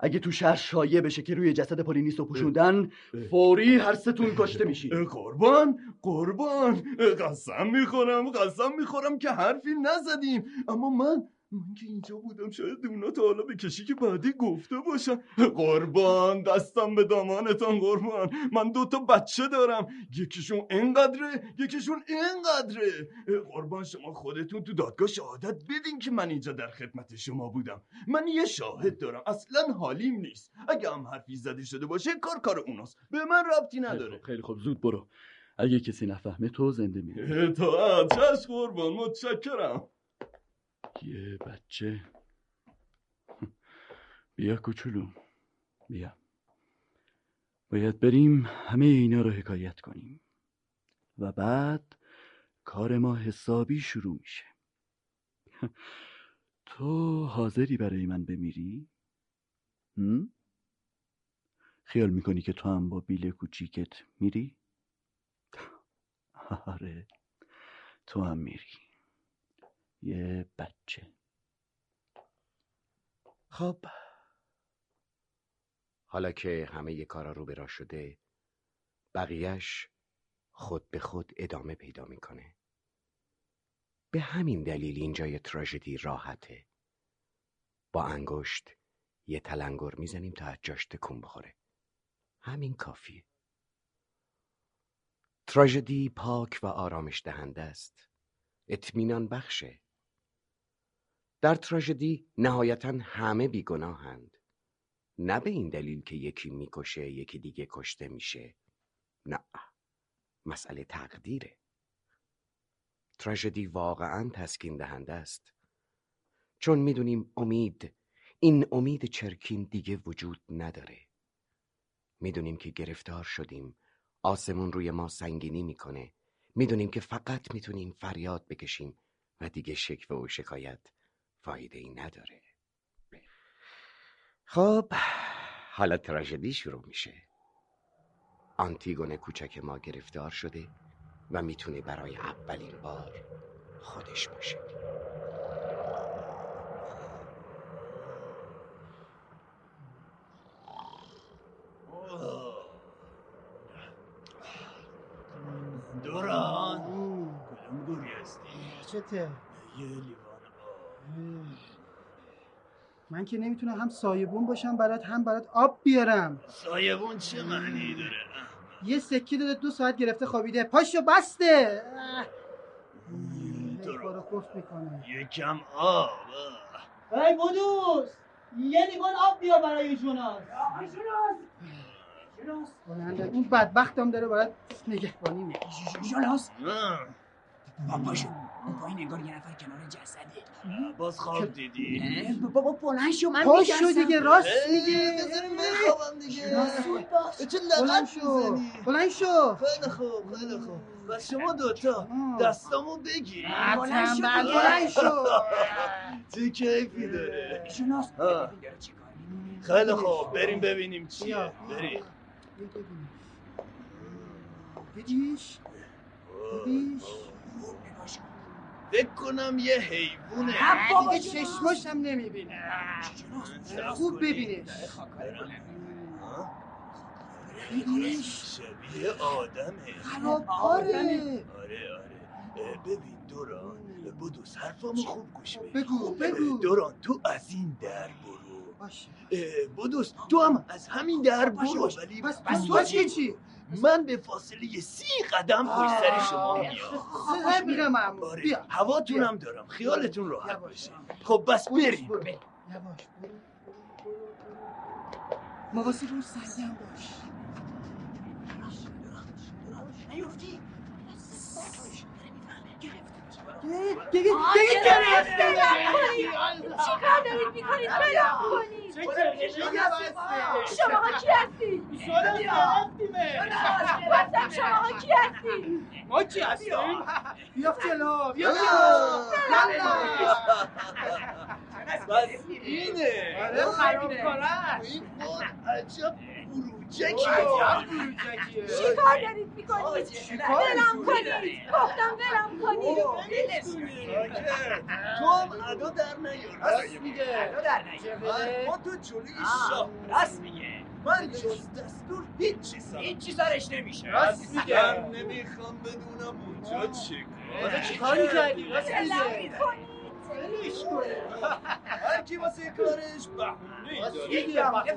اگه تو شهر شایع بشه که روی جسد پولینیس رو پوشوندن، فوری هر ستون کشته میشین. قربان قربان قسم میخورم قسم میخورم که حرفی نزدیم. اما من من که اینجا بودم شاید اونا تا حالا به کشیک بعدی گفته باشن. قربان دستم به دامانتان قربان. من دوتا بچه دارم، یکیشون اینقدره یکیشون اینقدره. قربان شما خودتون تو دادگاه شهادت بدین که من اینجا در خدمت شما بودم. من یه شاهد دارم. اصلا حالیم نیست. اگه هم حرفی زده شده باشه کار کار اوناست، به من ربطی نداره. خیلی خوب زود برو. اگه کسی نفهمه تو زنده میری. تا چش قربان متشکرم. یه بچه. بیا کوچولو بیا. باید بریم همه اینا رو حکایت کنیم و بعد کار ما حسابی شروع میشه. تو حاضری برای من بمیری؟ خیال میکنی که تو هم با بیل کوچیکت میری؟ آره تو هم میری. یه بچه. خب حالا که همه یه کارا رو برا شده، بقیهش خود به خود ادامه پیدا میکنه. به همین دلیل اینجا یه تراژدی راحته. با انگشت یه تلنگر میزنیم تا از جاش تکون بخوره. همین کافیه. تراژدی پاک و آرامش دهنده است. اطمینان بخشه. در تراژدی نهایتاً همه بیگناهند. نه به این دلیل که یکی میکشه یکی دیگه کشته میشه. نه. مسئله تقدیره. تراژدی واقعاً تسکین دهنده است. چون میدونیم امید، این امید چرکین دیگه وجود نداره. میدونیم که گرفتار شدیم. آسمون روی ما سنگینی میکنه. میدونیم که فقط میتونیم فریاد بکشیم و دیگه شکوه و شکایت فایده ای نداره. خب حالا تراژدی شروع میشه. آنتیگونه کوچک ما گرفتار شده و میتونه برای اولین بار خودش باشه. دوران کدوم گوری هستی؟ چته؟ یه لیوان آب. من که نمیتونم هم سایبون باشم برات هم برات آب بیارم. سایبون چه معنی داره؟ یه سکی داده دو ساعت گرفته خوابیده پاشو بسته. دوران کفت میکنه یکم آب. ای بودوس یه لیوان آب بیا برای جوناس. آه جوناس جوناس اون بدبخت هم داره برات نگهبانی میکنه. جوناس باباشو اون پایین انگار یه نفر کنار جسده. باز خواب دیدی؟ بابا بلند شو من میگم پاشو دیگه. راست میگه بذارم بخوابم دیگه. چه لغت میزنی؟ بلند شو. خیلی خوب خیلی خوب و شما دوتا دستامو بگیر. بلند شو بلند شو. چه کیفی داره جوناس. خیلی خوب بریم ببینیم چیه. بریم بگیش بگیش. فکر کنم یه حیوونه. دیگه چشماش هم نمیبینه. خوب ببینش. ببینش شبیه آدمه. خرابکاره. آره آره. ببین دوران بودوس حرفامو خوب گوش بده. بگو بگو دوران تو از این در برو. باشه بودوس تو هم از همین در برو. ولی بس بس تو چی چی؟ من به فاصله سی قدم پشت سر شما میام. میگم معمول بیا. هواتونم دارم خیالتون راحت باشه. خب بس بریم. یواش برو. مواظب اون سنگم باش. نیفتی. دیگه دیگه چیکار دارید میکنید؟ بلا کنید شما ها کی هستی؟ بازم شما ها کی هستی؟ ما کی هستیم؟ بیا جلو بیا جلو. بس اینه این بود. عجب بروجکی چیکار دارید میکنید؟ ولم کنید گفتم ولم کنید. تو هم ادا در نیار. راست میگه ادا در نیار. ما تو جلوی شاه. راست میگه من جز دستور هیچ چیزا هیچ چیزا رش نمیشه. راست میگه من نمیخوام بدونم اونجا چیکار چیکار کردی. راست میگه بلیش کنه. هر کی واسه کارش بهونه ای داره. اگه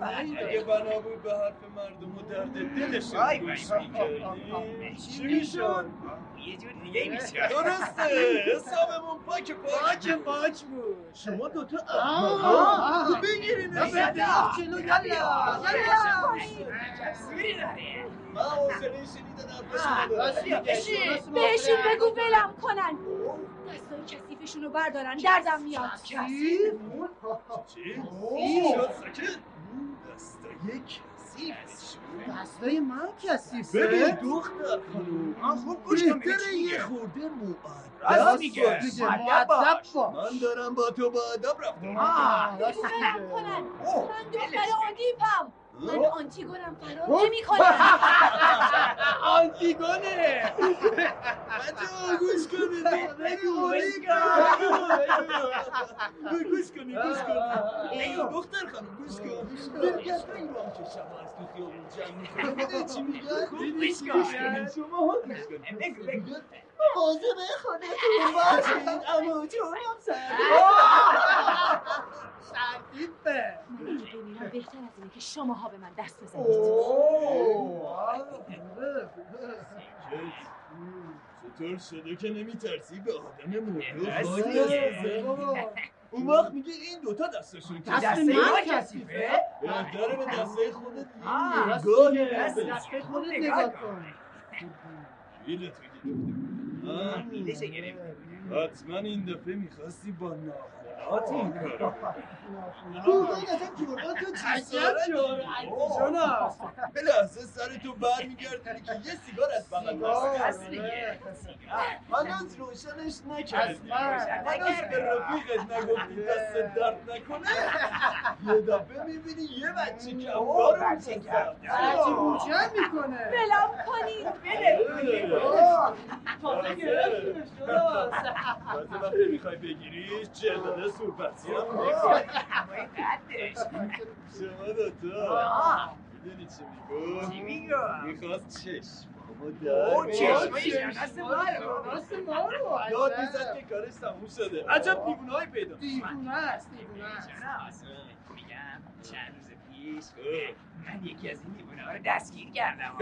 بنا بود به حرف مردم و درد دلشون گوش میکردی چی میشد؟ یه جور دیگه میشد. درسته حسابمون پاک پاک پاک بود. شما دوتا احمقا بگیرینش. جلو یلا سوری داره. من حوصله شنیدن حرفش ندارم. بهشون بگو ولم کنن دستای کثیفشون رو بردارن. دردم میاد. چی؟ چی؟ شد سکت؟ دستای کثیفشون؟ دستای من کثیفه؟ ببین دختر خانوم من خوب گوش کن. بهتره یه خورده مؤدب. راست میگه مؤدب باش. من دارم با تو با ادب رفتم. بگو ولم کنن من دختر آدیپم. من آنتیگونم فرار نمی کنم. آنتیگونه بچه گوش کنید. بگو بگو گوش کنید گوش کنید دختر خانم گوش کن. برگرد این با هم که شما از تو خیابون جمع میکنم. بده چی میگن؟ گوش کنید شما ها گوش کنید. بگو بگو مواظب خودتون باشید. اما چون هم سردیب سردیبه میگه بهتر از اینه که شماها به من دست بزنید. چطور شده که نمیترسی به آدم مورد؟ اون وقت میگه این دوتا دستشون کسیفه. دست من کسیفه؟ داره به دسته خودت نگاه. دسته خودت نگاه کن. بیلت بگیرم بیلشه گرفت. حتما این دفعه میخواستی با ناخونات این کارو کنی. او باید اصلا جورا تو چیزاره جورا بلحظه سر تو بر میگردی که یه سیگار از بقید هست. هنوز روشنش نکردی. هنوز به رفیقت نگفتی دست درد نکنه. یه دفعه میبینی یه بچه کفار رو میکنه. بچه موجه میکنه. بلم کنید بلم کنید گرفتیمش جورا. وقتی وقتی میخوای بگیریش جلده صوربتی هم میکنی. شما دوتا میدونی چی میگو؟ چی میگو؟ میخواست چشم اون چشمایی شدست مارو دست مارو یاد میزد که کارش تموم شده. عجب دیوونه هایی پیدا دیوونه هست دیوونه هست میگم چند روز پیش من یکی از این دیوونه ها رو دستگیر کردم.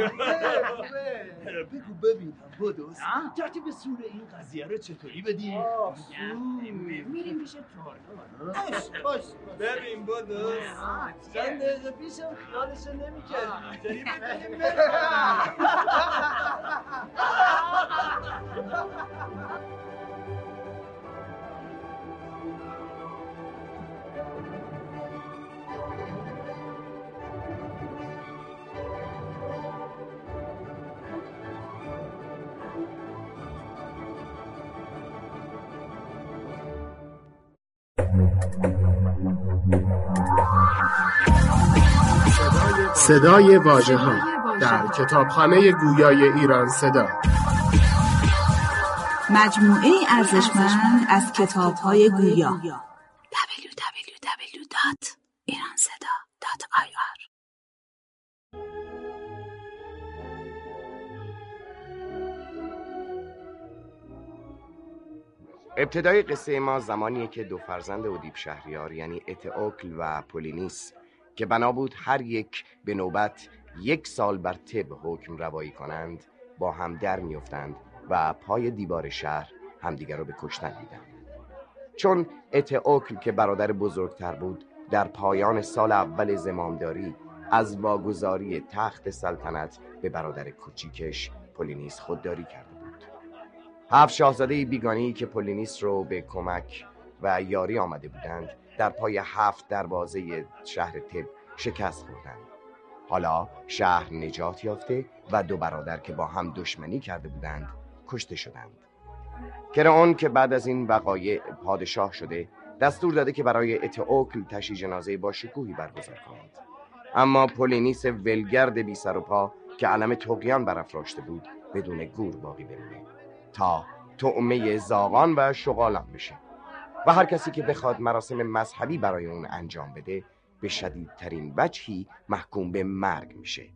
بگو ببینم بودوس ترتیب سور این قضیه رو چطوری بدیم؟ میریم پیش تورنو. باش ببین بودوس چند دقیقه پیشم خیالشو نمیکردی اینجوری بکنیم بریم. صدای واژه‌ها در کتابخانه گویای ایران صدا، مجموعه ارزشمند از کتاب‌های گویا دبلیو دبلیو دبلیو دات ایران صدا دات آی آر. ابتدای قصه ما زمانیه که دو فرزند اودیپ شهریار یعنی اتئوکل و پولینیس که بنا بود هر یک به نوبت یک سال بر طب حکم روایی کنند با هم در میافتند و پای دیوار شهر همدیگر را به کشتن میدند. چون اتئوکل که برادر بزرگتر بود در پایان سال اول زمامداری از واگذاری تخت سلطنت به برادر کوچیکش پولینیس خودداری کرده بود. هفت شاهزاده بیگانه‌ای که پولینیس رو به کمک و یاری آمده بودند در پای هفت دروازه شهر تب شکست خوردند. حالا شهر نجات یافته و دو برادر که با هم دشمنی کرده بودند کشته شدند. کرئون که بعد از این وقایع پادشاه شده دستور داده که برای اتئوکل تشییع جنازه با شکوهی برگزار کنند. اما پولینیس ولگرد بی سر و پا که علم طغیان برافراشته بود بدون گور باقی بمونه تا طعمه زاغان و شغالان بشه و هر کسی که بخواد مراسم مذهبی برای اون انجام بده به شدیدترین وجهی محکوم به مرگ میشه.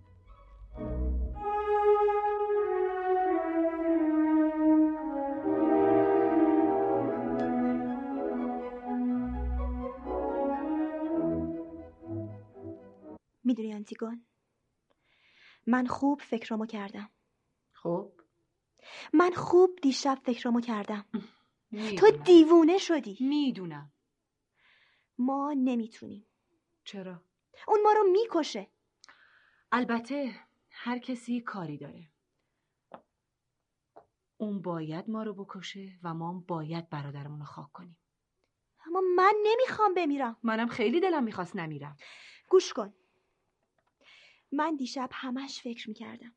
میدونی آنتیگون، من خوب فکرامو کردم. خوب؟ من خوب دیشب فکرامو کردم. میدونم. تو دیوونه شدی. میدونم. ما نمیتونیم. چرا؟ اون ما رو میکشه. البته هر کسی کاری داره. اون باید ما رو بکشه و ما هم باید برادرمون رو خاک کنیم. اما من نمیخوام بمیرم. منم خیلی دلم میخواست نمیرم. گوش کن، من دیشب همش فکر میکردم.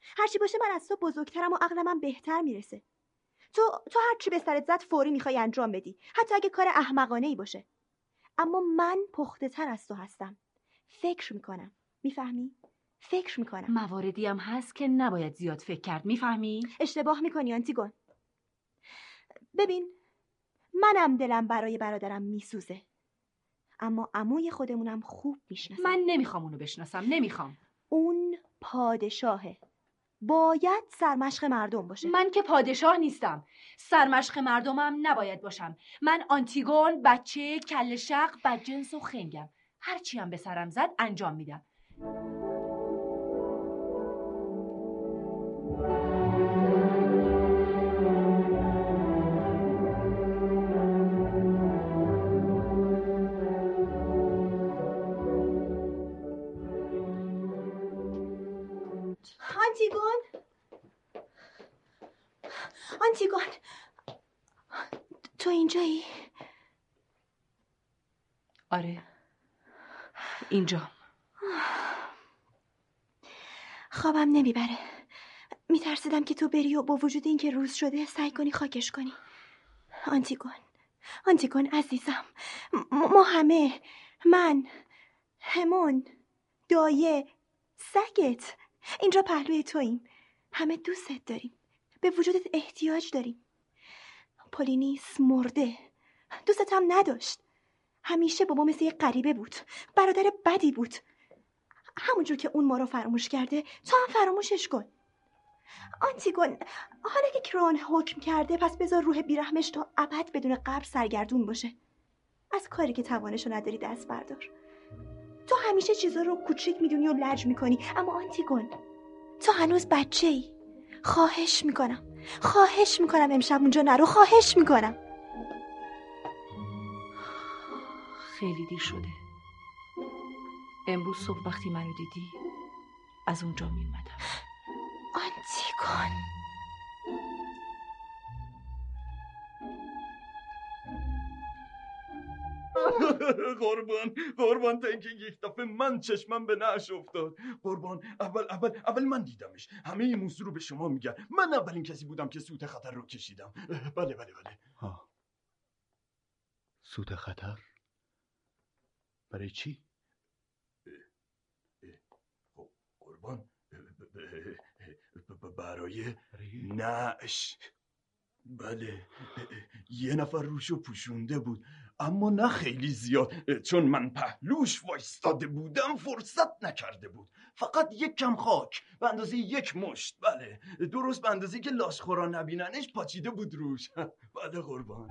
هرچی باشه من از تو بزرگترم و عقلم هم بهتر میرسه. تو تو هر چی به سرت زد فوری میخوای انجام بدی، حتی اگه کار احمقانه ای باشه. اما من پخته تر از تو هستم. فکر میکنم، میفهمی؟ فکر میکنم. مواردی هم هست که نباید زیاد فکر کرد، میفهمی؟ اشتباه میکنی آنتیگون. ببین، منم دلم برای برادرم میسوزه، اما عموی خودمونم خوب میشناسم. من نمیخوام اونو بشناسم، نمیخوام. اون پادشاهه، باید سرمشق مردم باشه. من که پادشاه نیستم، سرمشق مردمم نباید باشم. من آنتیگون، بچه کله شق، بدجنس و خنگم. هرچی هم به سرم زد انجام میدم. آنتیگون، آنتیگون، تو اینجایی؟ آره اینجا. خوابم نمیبره. میترسیدم که تو بری و با وجود این که روز شده سعی کنی خاکش کنی. آنتیگون، آنتیگون عزیزم، ما همه، من، همون، دایه، سگت، اینجا پهلوی توییم. همه دوستت داریم، به وجودت احتیاج داریم. پولینیس مرده، دوستت هم نداشت. همیشه بابا مثل یه غریبه بود، برادر بدی بود. همونجور که اون ما رو فراموش کرده تو هم فراموشش کن. آنتیگون، حالا که کرون حکم کرده پس بذار روح بیرحمش تا ابد بدون قبر سرگردون باشه. از کاری که توانشو نداری دست بردار. تو همیشه چیزا رو کوچیک میدونی و لج میکنی، اما آنتیگون تو هنوز بچه ای. خواهش میکنم خواهش میکنم امشب اونجا نرو، خواهش میکنم. خیلی دیر شده. امروز صبح وقتی منو دیدی از اونجا میومدم. آنتیگون. قربان قربان تا اینکه یک دفعه من چشمم به نعش افتاد. قربان اول اول اول من دیدمش. همه این موضوع رو به شما میگن. من اولین کسی بودم که سوت خطر رو کشیدم. بله بله بله ها. سوت خطر برای چی؟ قربان برای نعش. بله یه نفر روشو پوشونده بود اما نه خیلی زیاد، چون من پهلوش وایستاده بودم فرصت نکرده بود. فقط یک کم خاک به اندازه یک مشت، بله درست به اندازه که لاشخورا نبیننش، پاچیده بود روش. بله قربان.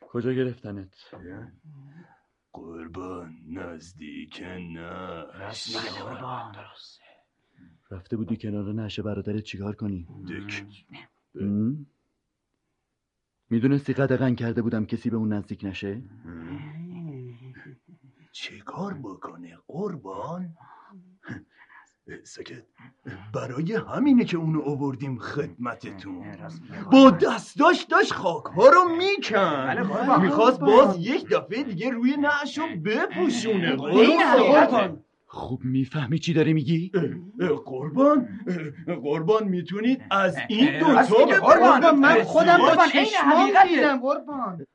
کجا گرفتنت؟ قربان نزدیک نش. قربان درسته. رفته بودی کنار نشه برادرت چیکار کنی؟ دک. میدونستی قدغن کرده بودم کسی به اون نزدیک نشه؟ چیکار بکنه قربان؟ سکت. برای همینه که اونو آوردیم خدمتتون. با دستاش داشت خاک ها رو میکن، میخواست باز یک دفعه دیگه روی نعش رو بپوشونه. قربان خوب میفهمی چی داره میگی؟ اه، اه، قربان اه، قربان میتونید از این دوتا به قربان. من خودم قربان این حقیقت دیدم قربان.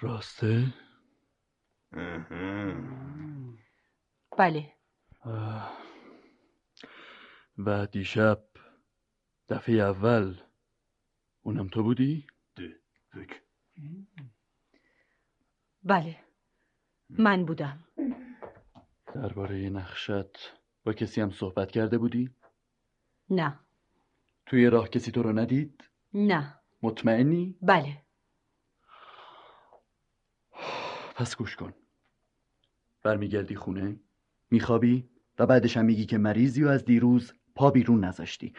راسته؟ بله. و دیشب دفعه اول اونم تو بودی؟ بله من بودم. درباره نقشت با کسی هم صحبت کرده بودی؟ نه. توی راه کسی تو رو ندید؟ نه. مطمئنی؟ بله. پس گوش کن. برمیگردی خونه میخوابی و بعدش هم میگی که مریضی و از دیروز پا بیرون نذاشتی.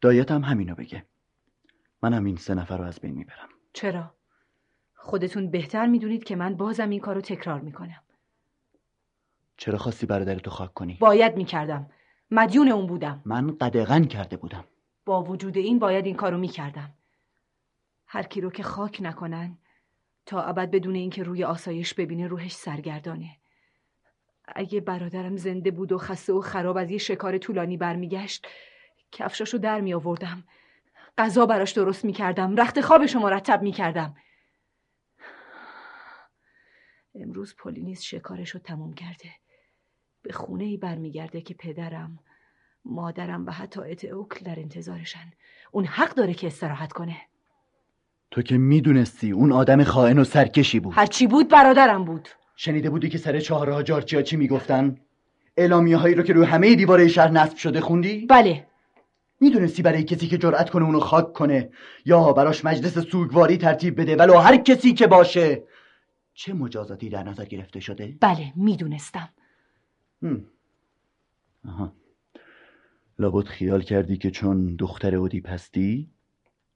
دایت هم همینو بگه. من هم این سه نفر رو از بین میبرم. چرا؟ خودتون بهتر میدونید که من بازم این کارو تکرار میکنم. چرا خواستی برادرتو خاک کنی؟ باید میکردم. مدیون اون بودم. من قدغن کرده بودم. با وجود این باید این کارو میکردم. هر کی رو که خاک نکنن تا ابد بدون اینکه روی آسایش ببینه روحش سرگردانه. اگه برادرم زنده بود و خسته و خراب از یه شکار طولانی برمیگشت کفشاشو در می آوردم، غذا براش درست می کردم، رخت خوابشو مرتب می کردم. امروز پولینیس شکارشو تموم کرده، به خونه ای برمیگرده که پدرم، مادرم و حتی اتئوکل در انتظارشن. اون حق داره که استراحت کنه. تو که می دونستی اون آدم خائن و سرکشی بود. هرچی بود برادرم بود. شنیده بودی که سر چهارراه جارچیا چی میگفتن؟ اعلامیه هایی رو که روی همه دیواره شهر نصب شده خوندی؟ بله. میدونستی برای کسی که جرأت کنه اونو خاک کنه یا براش مجلس سوگواری ترتیب بده ولو هر کسی که باشه چه مجازاتی در نظر گرفته شده؟ بله میدونستم. آها. لابد خیال کردی که چون دختر اودیپ هستی،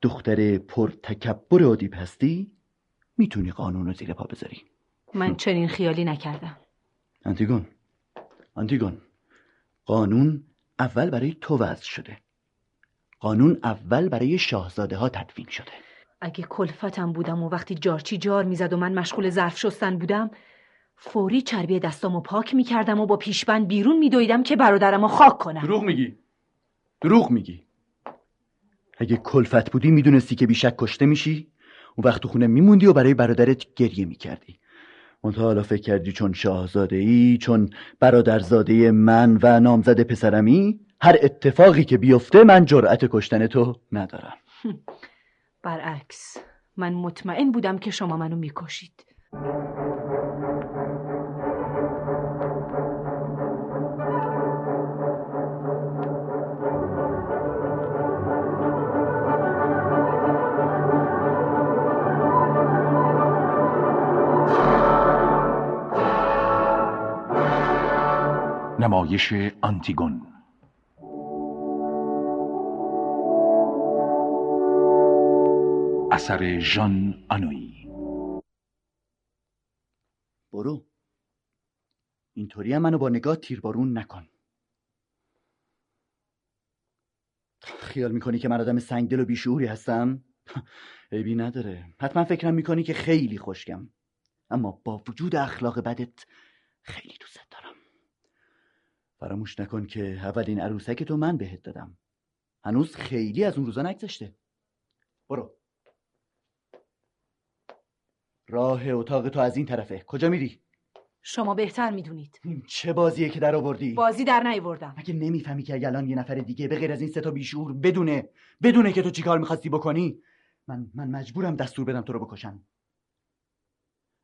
دختر پرتکبر اودیپ هستی، میتونی قانونو زیر پا بذاری. من چنین خیالی نکردم. آنتیگون، آنتیگون، قانون اول برای تو وضع شده. قانون اول برای شاهزاده ها تدوین شده. اگه کلفتم بودم و وقتی جارچی جار میزد و من مشغول ظرف شستن بودم، فوری چربی دستامو پاک میکردم و با پیشبند بیرون میدویدم که برادرمو خاک کنم. دروغ میگی، دروغ میگی. اگه کلفت بودی میدونستی که بیشک کشته میشی، اون وقت تو خونه میموندی و برای برادرت گریه میکردی. منتها حالا فکر کردی چون شاهزاده‌ای، چون برادرزاده من و نامزد پسرمی، هر اتفاقی که بیفته من جرأت کشتن تو ندارم. برعکس من مطمئن بودم که شما منو میکشید. نمایش آنتیگون. اثر ژان آنویی. برو، اینطوری هم منو با نگاه تیربارون نکن. خیال میکنی که من آدم سنگدل و بیشعوری هستم؟ عیبی نداره، حتما فکرم میکنی که خیلی خوشگم، اما با وجود اخلاق بدت خیلی دوست دارم. فراموش نکن که اولین عروسک تو من بهت دادم، هنوز خیلی از اون روزا نگذشته. برو، راه اتاق تو از این طرفه، کجا میری؟ شما بهتر میدونید. چه بازیه که در آوردی؟ بازی در نیاوردم. مگه نمیفهمی که الان یه نفر دیگه به غیر از این سه تا بیشعور بدونه بدونه که تو چیکار میخواستی بکنی؟ من من مجبورم دستور بدم تو رو بکشن.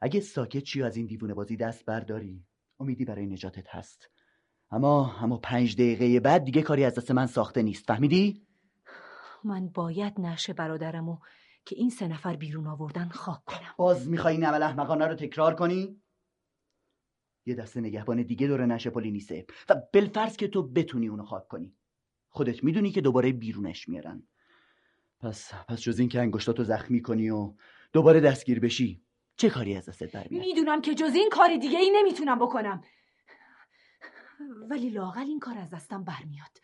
اگه ساکت چی از این دیوونه بازی دست برداری، امیدی برای نجاتت هست. اما اما پنج دقیقه بعد دیگه کاری از دست من ساخته نیست، فهمیدی؟ من باید نشه برادرمو که این سه نفر بیرون آوردن خاک کنم. باز میخوای این عمل احمقانه رو تکرار کنی؟ یه دسته نگهبان دیگه دور نشه پولینیسه و بلفرض که تو بتونی اونو خاک کنی، خودت میدونی که دوباره بیرونش میارن. پس پس جز این که انگشتاتو زخمی کنی و دوباره دستگیر بشی، چه کاری از دستت برمیاد؟ میدونم که جز این کاری دیگه ای نمیتونم بکنم، ولی لااقل این کار از دستم برمیاد.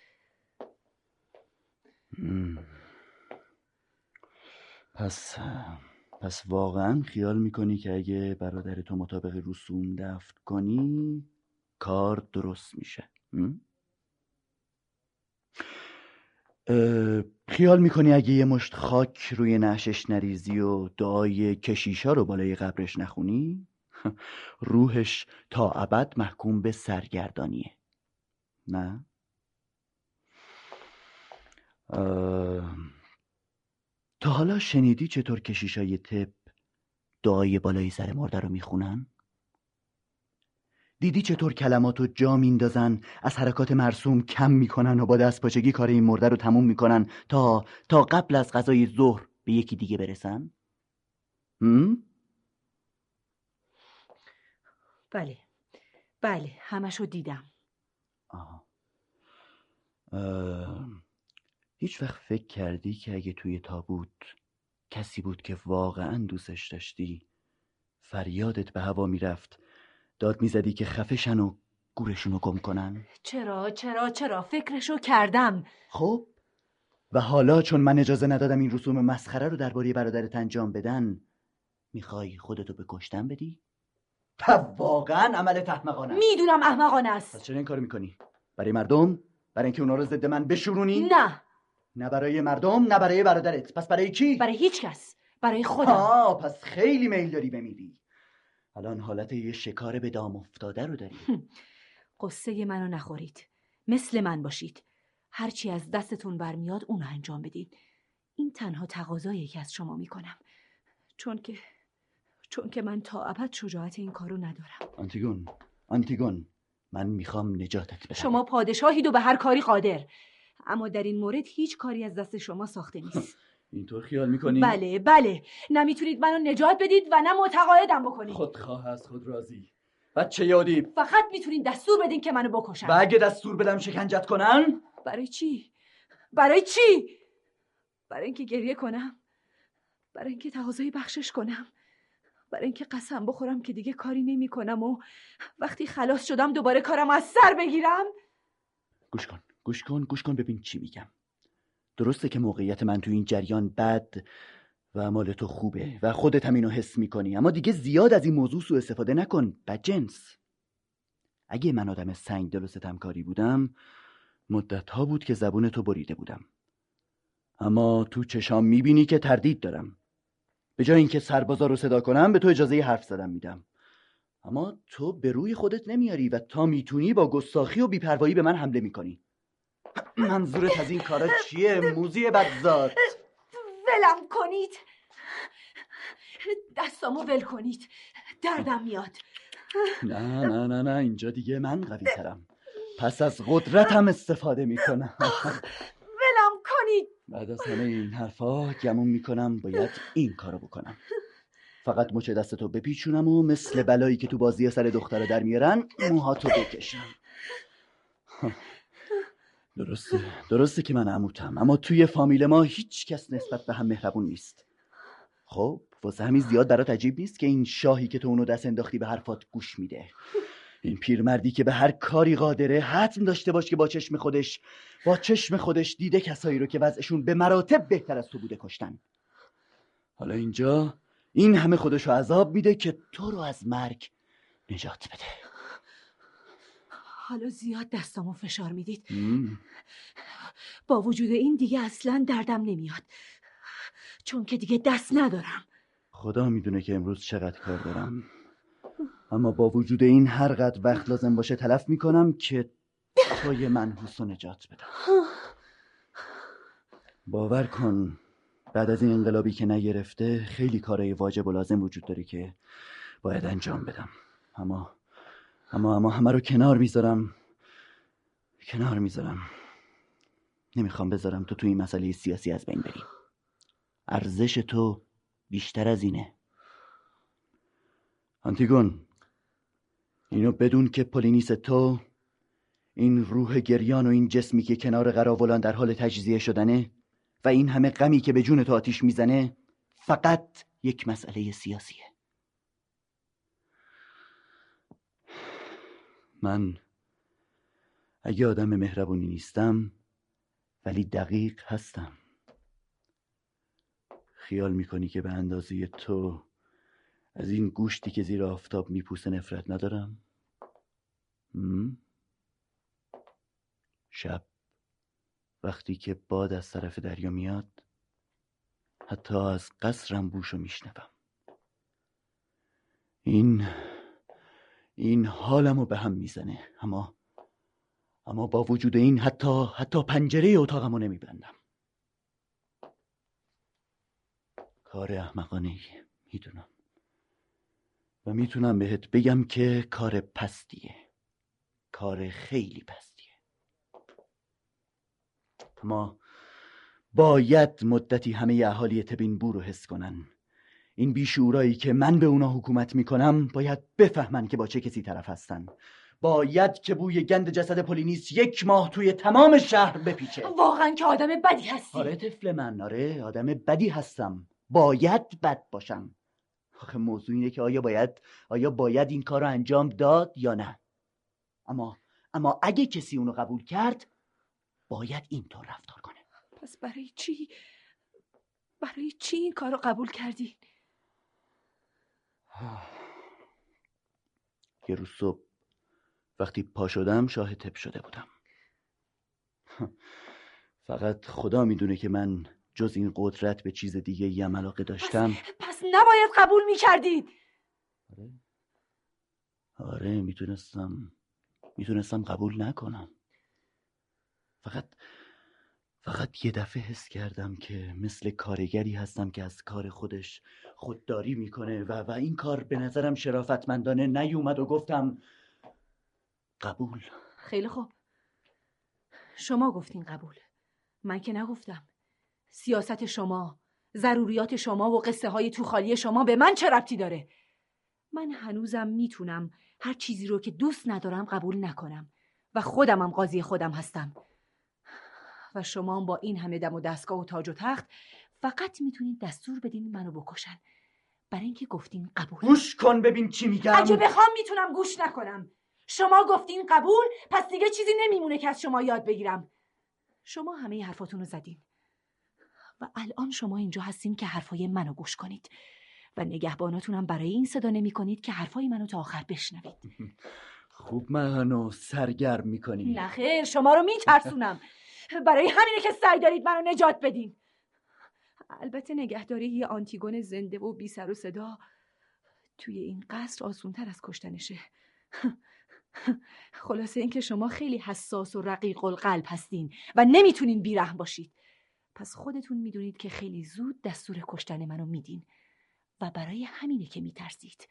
پس پس واقعا خیال میکنی که اگه برادر تو مطابق رسوم دفن کنی کار درست میشه؟ خیال میکنی اگه یه مشت خاک روی نعشش نریزی و دعای کشیشا رو بالای قبرش نخونی روحش تا ابد محکوم به سرگردانیه؟ نه؟ اه... تا حالا شنیدی چطور کشیشای طب دعای بالای سر مرده رو میخونن؟ دیدی چطور کلماتو جا میندازن، از حرکات مرسوم کم میکنن و با دست پاچگی کار این مرده رو تموم میکنن تا تا قبل از غذای ظهر به یکی دیگه برسن؟ هم؟ بله بله همشو دیدم. آه. اه. هیچ وقت فکر کردی که اگه توی تابوت کسی بود که واقعا دوستش داشتی، فریادت به هوا میرفت، داد میزدی که خفشن و گورشونو گم کنن؟ چرا چرا چرا فکرشو کردم. خب و حالا چون من اجازه ندادم این رسوم مسخره رو درباره برادرت انجام بدن، میخوای خودتو به کشتن بدی؟ واقعا عملت احمقانه. میدونم احمقانه است. پس چرا این کارو میکنی؟ برای مردم؟ برای اینکه اونا رو ضد من بشورونی؟ نه، نه برای مردم، نه برای برادرت. پس برای کی؟ برای هیچ کس، برای خودم. آه، پس خیلی میل داری بمیری. الان حالت یه شکار به دام افتاده رو داری. قصه منو نخورید، مثل من باشید، هرچی از دستتون برمیاد اونو انجام بدید. این تنها تقاضایی که از شما میکنم، چون که چون که من تا ابد شجاعت این کارو ندارم. آنتیگون، آنتیگون، من میخوام نجاتت بدم. شما پادشاهید و به هر کاری قادر، اما در این مورد هیچ کاری از دست شما ساخته نیست. اینطور خیال میکنی؟ بله بله، نه میتونید منو نجات بدید و نه متقاعدم بکنید. خودخواه از خود راضی. بچه یادی، فقط میتونید دستور بدین که منو بکشن. و اگه دستور بدم شکنجت کنن؟ برای چی؟ برای چی؟ برای اینکه گریه کنم، برای اینکه تقاضای بخشش کنم، برای اینکه قسم بخورم که دیگه کاری نمی کنم و وقتی خلاص شدم دوباره کارم از سر بگیرم. گوش کن گوش کن گوش کن ببین چی میگم. درسته که موقعیت من تو این جریان بد و مال تو خوبه و خودت هم اینو حس میکنی، اما دیگه زیاد از این موضوع سوء استفاده نکن. بدجنس، اگه من آدم سنگدل و ستمکاری بودم مدتها بود که زبون تو بریده بودم، اما تو چشام میبینی که تردید دارم. به جای اینکه سربازا رو صدا کنم به تو اجازه حرف زدن میدم، اما تو به روی خودت نمیاری و تا میتونی با گستاخی و بیپروایی به من حمله میکنی. منظورت از این کارا چیه موزی بدزاد؟ ولم کنید، دستامو ول کنید، دردم میاد. نه نه نه نه اینجا دیگه من قوی ترم. پس از قدرتم استفاده میکنم. ولم کنید. بعد از همه این حرفا گمون میکنم باید این کارو بکنم. فقط مچ دستتو بپیچونم و مثل بلایی که تو بازی سر دخترا در میارن موهاتو بکشم. درسته درسته که من عموتم، اما توی فامیل ما هیچ کس نسبت به هم مهربون نیست. خب واسه همین زیاد برات عجیب نیست که این شاهی که تو اونو دست انداختی به حرفات گوش میده. این پیرمردی که به هر کاری قادره، حتم داشته باش که با چشم خودش با چشم خودش دیده کسایی رو که وضعشون به مراتب بهتر از تو بوده کشتن. حالا اینجا این همه خودشو عذاب میده که تو رو از مرگ نجات بده. حالا زیاد دستامو فشار میدید. با وجود این دیگه اصلا دردم نمیاد، چون که دیگه دست ندارم. خدا میدونه که امروز چقدر کار دارم، اما با وجود این هر قدر وقت لازم باشه تلف میکنم که توی منحوسو نجات بدم. باور کن بعد از این انقلابی که نگرفته خیلی کارهای واجب و لازم وجود داره که باید انجام بدم، اما اما اما همه رو کنار میذارم کنار میذارم نمیخوام بذارم تو توی این مسئله سیاسی از بین بری. ارزش تو بیشتر از اینه. آنتیگون، اینو بدون که پولینیس تو، این روح گریان و این جسمی که کنار قراولان در حال تجزیه شدنه و این همه غمی که به جون تو آتیش میزنه، فقط یک مسئله سیاسیه. من اگه آدم مهربونی نیستم ولی دقیق هستم. خیال میکنی که به اندازه تو از این گوشتی که زیر آفتاب میپوسه نفرت ندارم؟ شب وقتی که باد از طرف دریا میاد حتی از قصرم بوشو میشنوم. این این حالمو به هم میزنه، اما اما با وجود این حتی حتی پنجره اتاقمو نمیبندم. کار احمقانه میدونم و میتونم بهت بگم که کار پستیه، کار خیلی پستیه، اما باید مدتی همه اهالی تبینبور رو حس کنن. این بیشعورایی که من به اونا حکومت میکنم باید بفهمن که با چه کسی طرف هستن. باید که بوی گند جسد پولینیس یک ماه توی تمام شهر بپیچه. واقعا که آدم بدی هستی. آره طفل من، آره آدم بدی هستم. باید بد باشم. آخه موضوع اینه که آیا باید آیا باید این کار رو انجام داد یا نه. اما اما اگه کسی اونو قبول کرد باید اینطور رفتار کنه. پس برای چی برای چی این کار رو قبول کردی؟ یه روز صبح وقتی پا شدم شاه تپ شده بودم. فقط خدا میدونه که من جز این قدرت به چیز دیگه یه علاقه داشتم. پس, پس نباید قبول میکردید. آره آره میتونستم میتونستم قبول نکنم. فقط فقط یه دفعه حس کردم که مثل کارگری هستم که از کار خودش خودداری میکنه و و این کار به نظرم شرافتمندانه نیومد و گفتم قبول. خیلی خوب، شما گفتین قبول، من که نگفتم. سیاست شما، ضروریات شما و قصه های توخالی شما به من چه ربطی داره؟ من هنوزم میتونم هر چیزی رو که دوست ندارم قبول نکنم و خودمم قاضی خودم هستم. و شما با این همه دم و دستگاه و تاج و تخت فقط میتونید دستور بدین منو بکشن برای اینکه گفتین قبول. گوش کن ببین چی میگم. اگه بخوام میتونم گوش نکنم. شما گفتین قبول، پس دیگه چیزی نمیمونه که از شما یاد بگیرم. شما همه حرفاتون رو زدین و الان شما اینجا هستین که حرفای منو گوش کنید و نگهباناتونم برای این صدا نمیکنید که حرفای منو تا آخر بشنوید. خوب منو سرگرم میکنید. نه خیر، شما رو میترسونم. برای همینه که سعی دارید منو نجات بدین. البته نگهداری یه آنتیگون زنده و بی سر و صدا توی این قصر آسونتر از کشتنشه. خلاصه اینکه شما خیلی حساس و رقیق القلب هستین و نمیتونین بیرحم باشید. پس خودتون میدونید که خیلی زود دستور کشتن منو میدین و برای همینه که میترسید.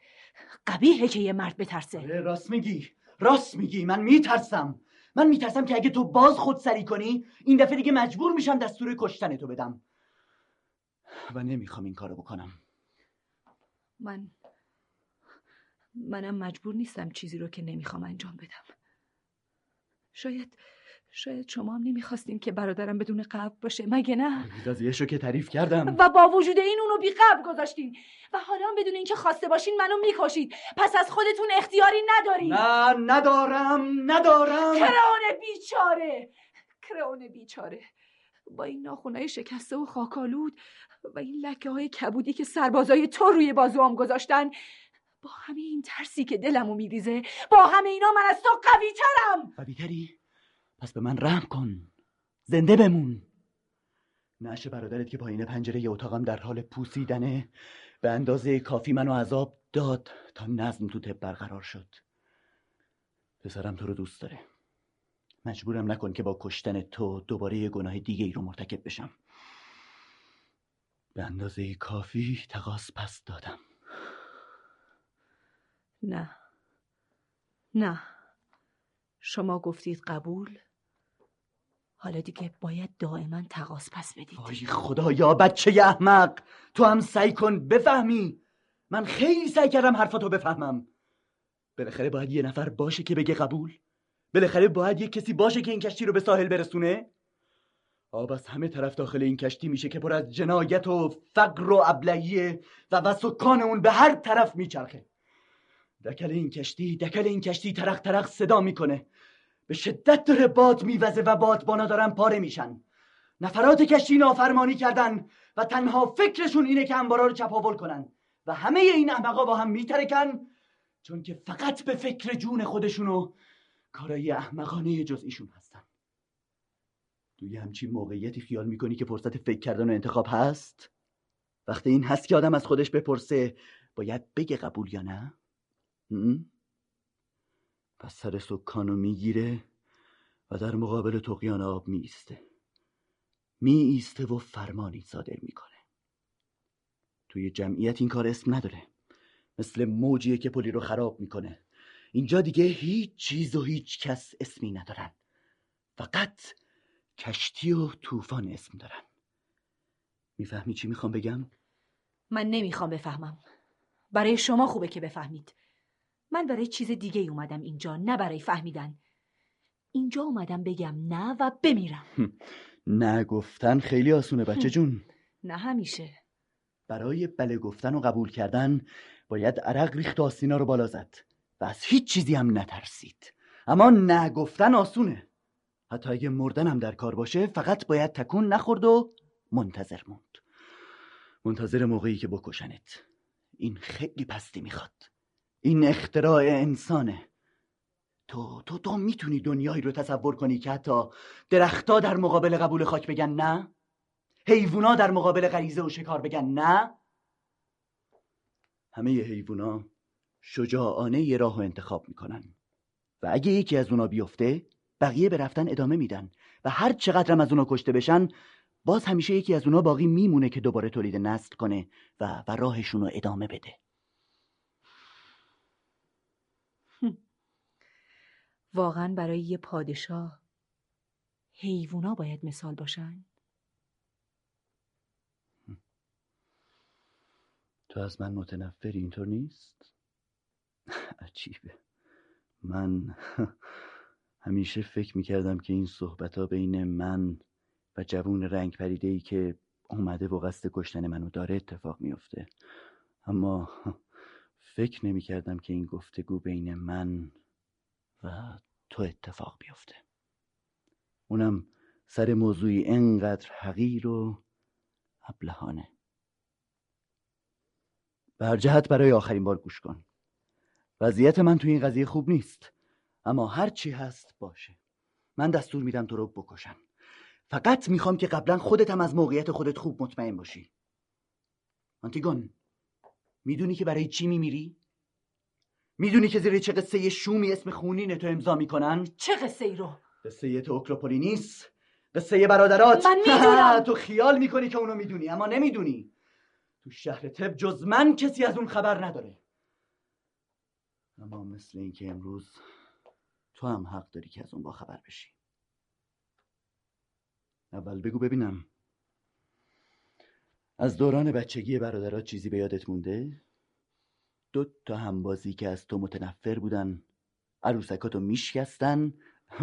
قبیحه که یه مرد بترسه. راست میگی، راست میگی. من میترسم، من میترسم که اگه تو باز خودسری کنی این دفعه دیگه مجبور میشم دستور کشتن تو بدم و نمیخوام این کارو بکنم. من منم مجبور نیستم چیزی رو که نمیخوام انجام بدم. شاید شاید شما هم نمیخواستین که برادرم بدون قبر باشه، مگه نه؟ بیدازیش رو که تعریف کردم و با وجود این اونو بی قبر گذاشتین و حالا هم بدون اینکه خواسته باشین منو میکشید. پس از خودتون اختیاری ندارین. نه ندارم، ندارم. کرون بیچاره، کرون بیچاره، با این ناخونای شکسته و خاکالود و این لکه های کبودی که سربازای تو روی بازوام گذاشتن، با همه این ترسی که دلمو میریزه، با همه اینا من از تو قوی ترم. قوی تری؟ پس به من رحم کن، زنده بمون. نعش برادرت که پایین پنجره ی اتاقم در حال پوسیدنه به اندازه کافی منو عذاب داد تا نظم تو طب برقرار شد. پسرم تو رو دوست داره، مجبورم نکن که با کشتن تو دوباره یه گناه دیگه ای رو مرتکب بشم. به اندازه کافی تقاص پس دادم. نه نه، شما گفتید قبول، حالا دیگه باید دائما تقاص پس بدید. آی خدایا بچه احمق، تو هم سعی کن بفهمی. من خیلی سعی کردم حرفاتو بفهمم. بالاخره باید یه نفر باشه که بگه قبول. بالاخره باید یه کسی باشه که این کشتی رو به ساحل برسونه. آب از همه طرف داخل این کشتی میشه که پر از جنایت و فقر و ابلهیه و وسکان اون به هر طرف میچرخه. دکل این کشتی، دکل این کشتی ترق ترق صدا میکنه. به شدت داره باد میوزه و بادبانا دارن پاره میشن. نفرات کشتی نافرمانی کردن و تنها فکرشون اینه که انبارا رو چپاول کنن و همه این احمقا با هم میترکن، چون که فقط به فکر جون خودشونو کارای احمقانه جز ایشون هستن. توی همچین موقعیتی خیال میکنی که فرصت فکر کردن و انتخاب هست؟ وقتی این هست که آدم از خودش بپرسه باید بگه قبول یا نه؟ پس سر سکانو میگیره و در مقابل طغیان آب می ایسته می ایسته و فرمانی صادر میکنه. توی جمعیت این کار اسم نداره، مثل موجیه که پلی رو خراب میکنه. اینجا دیگه هیچ چیز و هیچ کس اسمی ندارن، فقط کشتی و طوفان اسم دارن. میفهمی چی میخوام بگم؟ من نمیخوام بفهمم. برای شما خوبه که بفهمید. من برای چیز دیگه اومدم اینجا، نه برای فهمیدن. اینجا اومدم بگم نه و بمیرم. نه گفتن خیلی آسونه بچه جون. نه همیشه. برای بله گفتن و قبول کردن باید عرق ریخت و آستینا رو بالا زد و از هیچ چیزی هم نترسید. اما نه گفتن آسونه. حتی اگه مردن هم در کار باشه، فقط باید تکون نخورد و منتظر موند. منتظر موقعی که بکشنت. این خیلی پستی میخواد. این اختراع انسانه. تو تو تو میتونی دنیایی رو تصور کنی که حتی درخت‌ها در مقابل قبول خاک بگن نه؟ حیوونا در مقابل غریزه و شکار بگن نه؟ همه حیوونا شجاعانه یه راهو انتخاب میکنن و اگه یکی از اونا بیفته بقیه به رفتن ادامه میدن و هر چقدرم از اونا کشته بشن باز همیشه یکی از اونا باقی میمونه که دوباره تولید نسل کنه و و راهشون رو ادامه بده. واقعا برای یه پادشاه حیوونا باید مثال باشن؟ تو از من متنفری، اینطور نیست؟ عجیبه. من همیشه فکر میکردم که این صحبت‌ها بین من و جوون رنگ پریده‌ای که اومده و قصد کشتن منو داره اتفاق میفته، اما فکر نمیکردم که این گفتگو بین من و تو اتفاق بیفته، اونم سر موضوعی انقدر حقیر و ابلهانه. به هر جهت برای آخرین بار گوش کن. وضعیت من توی این قضیه خوب نیست، اما هر چی هست باشه. من دستور میدم تو رو بکشن. فقط میخوام که قبلا خودت هم از موقعیت خودت خوب مطمئن باشی. آنتیگون، میدونی که برای چی میمیری؟ میدونی که زیر چه قصه شومی اسم خونین تو امضا میکنن؟ چه قصه ای رو؟ قصه اتئوکل و پولینیس، قصه برادرات. من میدونم. تو خیال میکنی که اونو میدونی اما نمیدونی. تو شهر تب جز من کسی از اون خبر نداره. اما مثل اینکه امروز تو هم حق داری که از اون با خبر بشی. اول بگو ببینم، از دوران بچگی برادرات چیزی به یادت مونده؟ دو تا همبازی که از تو متنفر بودن عروسکاتو میشکستن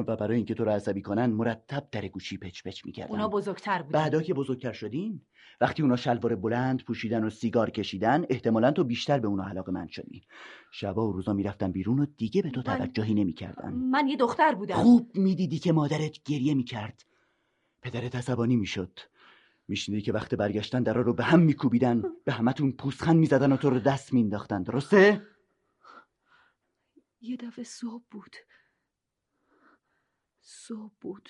و برای اینکه تو رو عصبی کنن مرتب در گوشی پچ پچ میکردن. اونا بزرگتر بودن. بعدا که بزرگتر شدین، وقتی اونا شلوار بلند پوشیدن و سیگار کشیدن، احتمالاً تو بیشتر به اونا علاقه‌مند شدی. شبا و روزا میرفتن بیرون و دیگه به تو من... توجهی نمیکردن. من یه دختر بودم. خوب میدیدی که مادرت گریه میکرد، پدرت عصبانی میشد، میشنیدی که وقت برگشتن درا رو به هم میکوبیدن، به همتون پوزخند میزدن و تو رو دست مینداختن. درسته؟ یه دفعه صبح بود صبح بود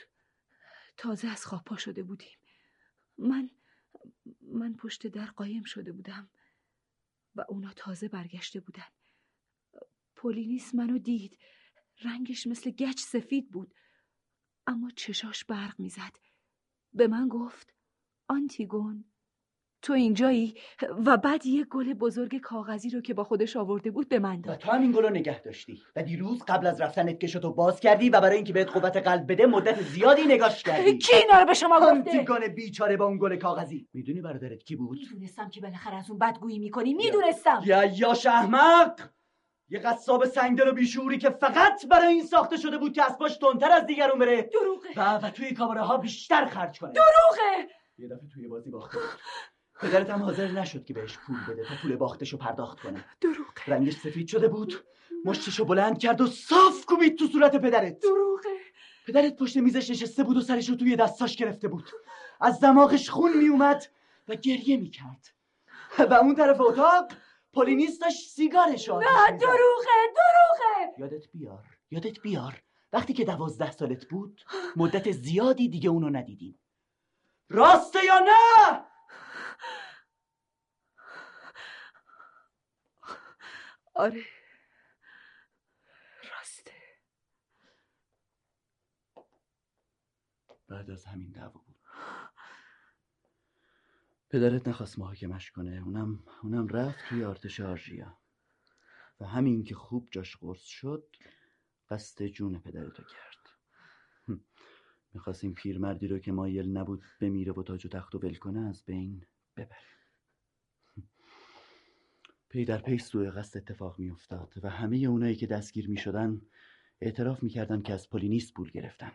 تازه از خواب پا شده بودیم. من من پشت در قایم شده بودم و اونا تازه برگشته بودن. پولینیس منو دید. رنگش مثل گچ سفید بود اما چشاش برق میزد. به من گفت آنتیگون تو اینجایی، و بعد یه گل بزرگ کاغذی رو که با خودش آورده بود به من داد. و تو هم این گل رو نگه داشتی و دیروز قبل از رفتنت کشتو باز کردی و برای اینکه بهت قوت قلب بده مدت زیادی نگاش کردی. کی اینا رو به شما گفته؟ آنتیگون بیچاره با اون گل کاغذی. میدونی برادرت کی بود؟ میدونستم که بالاخره از اون بدگویی میکنی. میدونستم. یا یا احمق، یه قصاب سنگدل و بیشعوری که فقط برای این ساخته شده بود که اسباش تندتر از دیگرون بره. دروغه. و, و توی کامراها بیشتر خرج کنه. دروغه. یه دفعه توی بازی باخته. پدرت هم حاضر نشد که بهش پول بده تا پول باختشو پرداخت کنه. دروغه. رنگش سفید شده بود، مشتشو بلند کرد و صاف کوبید تو صورت پدرت. دروغه. پدرت پشت میزش نشسته بود و سرشو توی دستاش گرفته بود. از دماغش خون میومد و گریه میکرد. و اون طرف اتاق پولینیس داشت سیگارش آتیش می‌زد. نه دروغه، دروغه. یادت بیار، یادت بیار وقتی که دوازده سالت بود مدت زیادی دیگه اونو ندیدیم. راسته یا نه؟ آره راسته. بعد از همین دعوا بود. پدرت نخواست محاکمش کنه. اونم اونم رفت توی آرتش آرژیا و همین که خوب جاش قرص شد قصد جون پدرتو کرد. میخواست این پیرمردی رو که مایل نبود بمیره و تاج و تخت و ول کنه از بین ببره. پی در پی سوء قصد اتفاق میافتاد و همه اونایی که دستگیر میشدن اعتراف میکردن که از پولینیس پول گرفتن.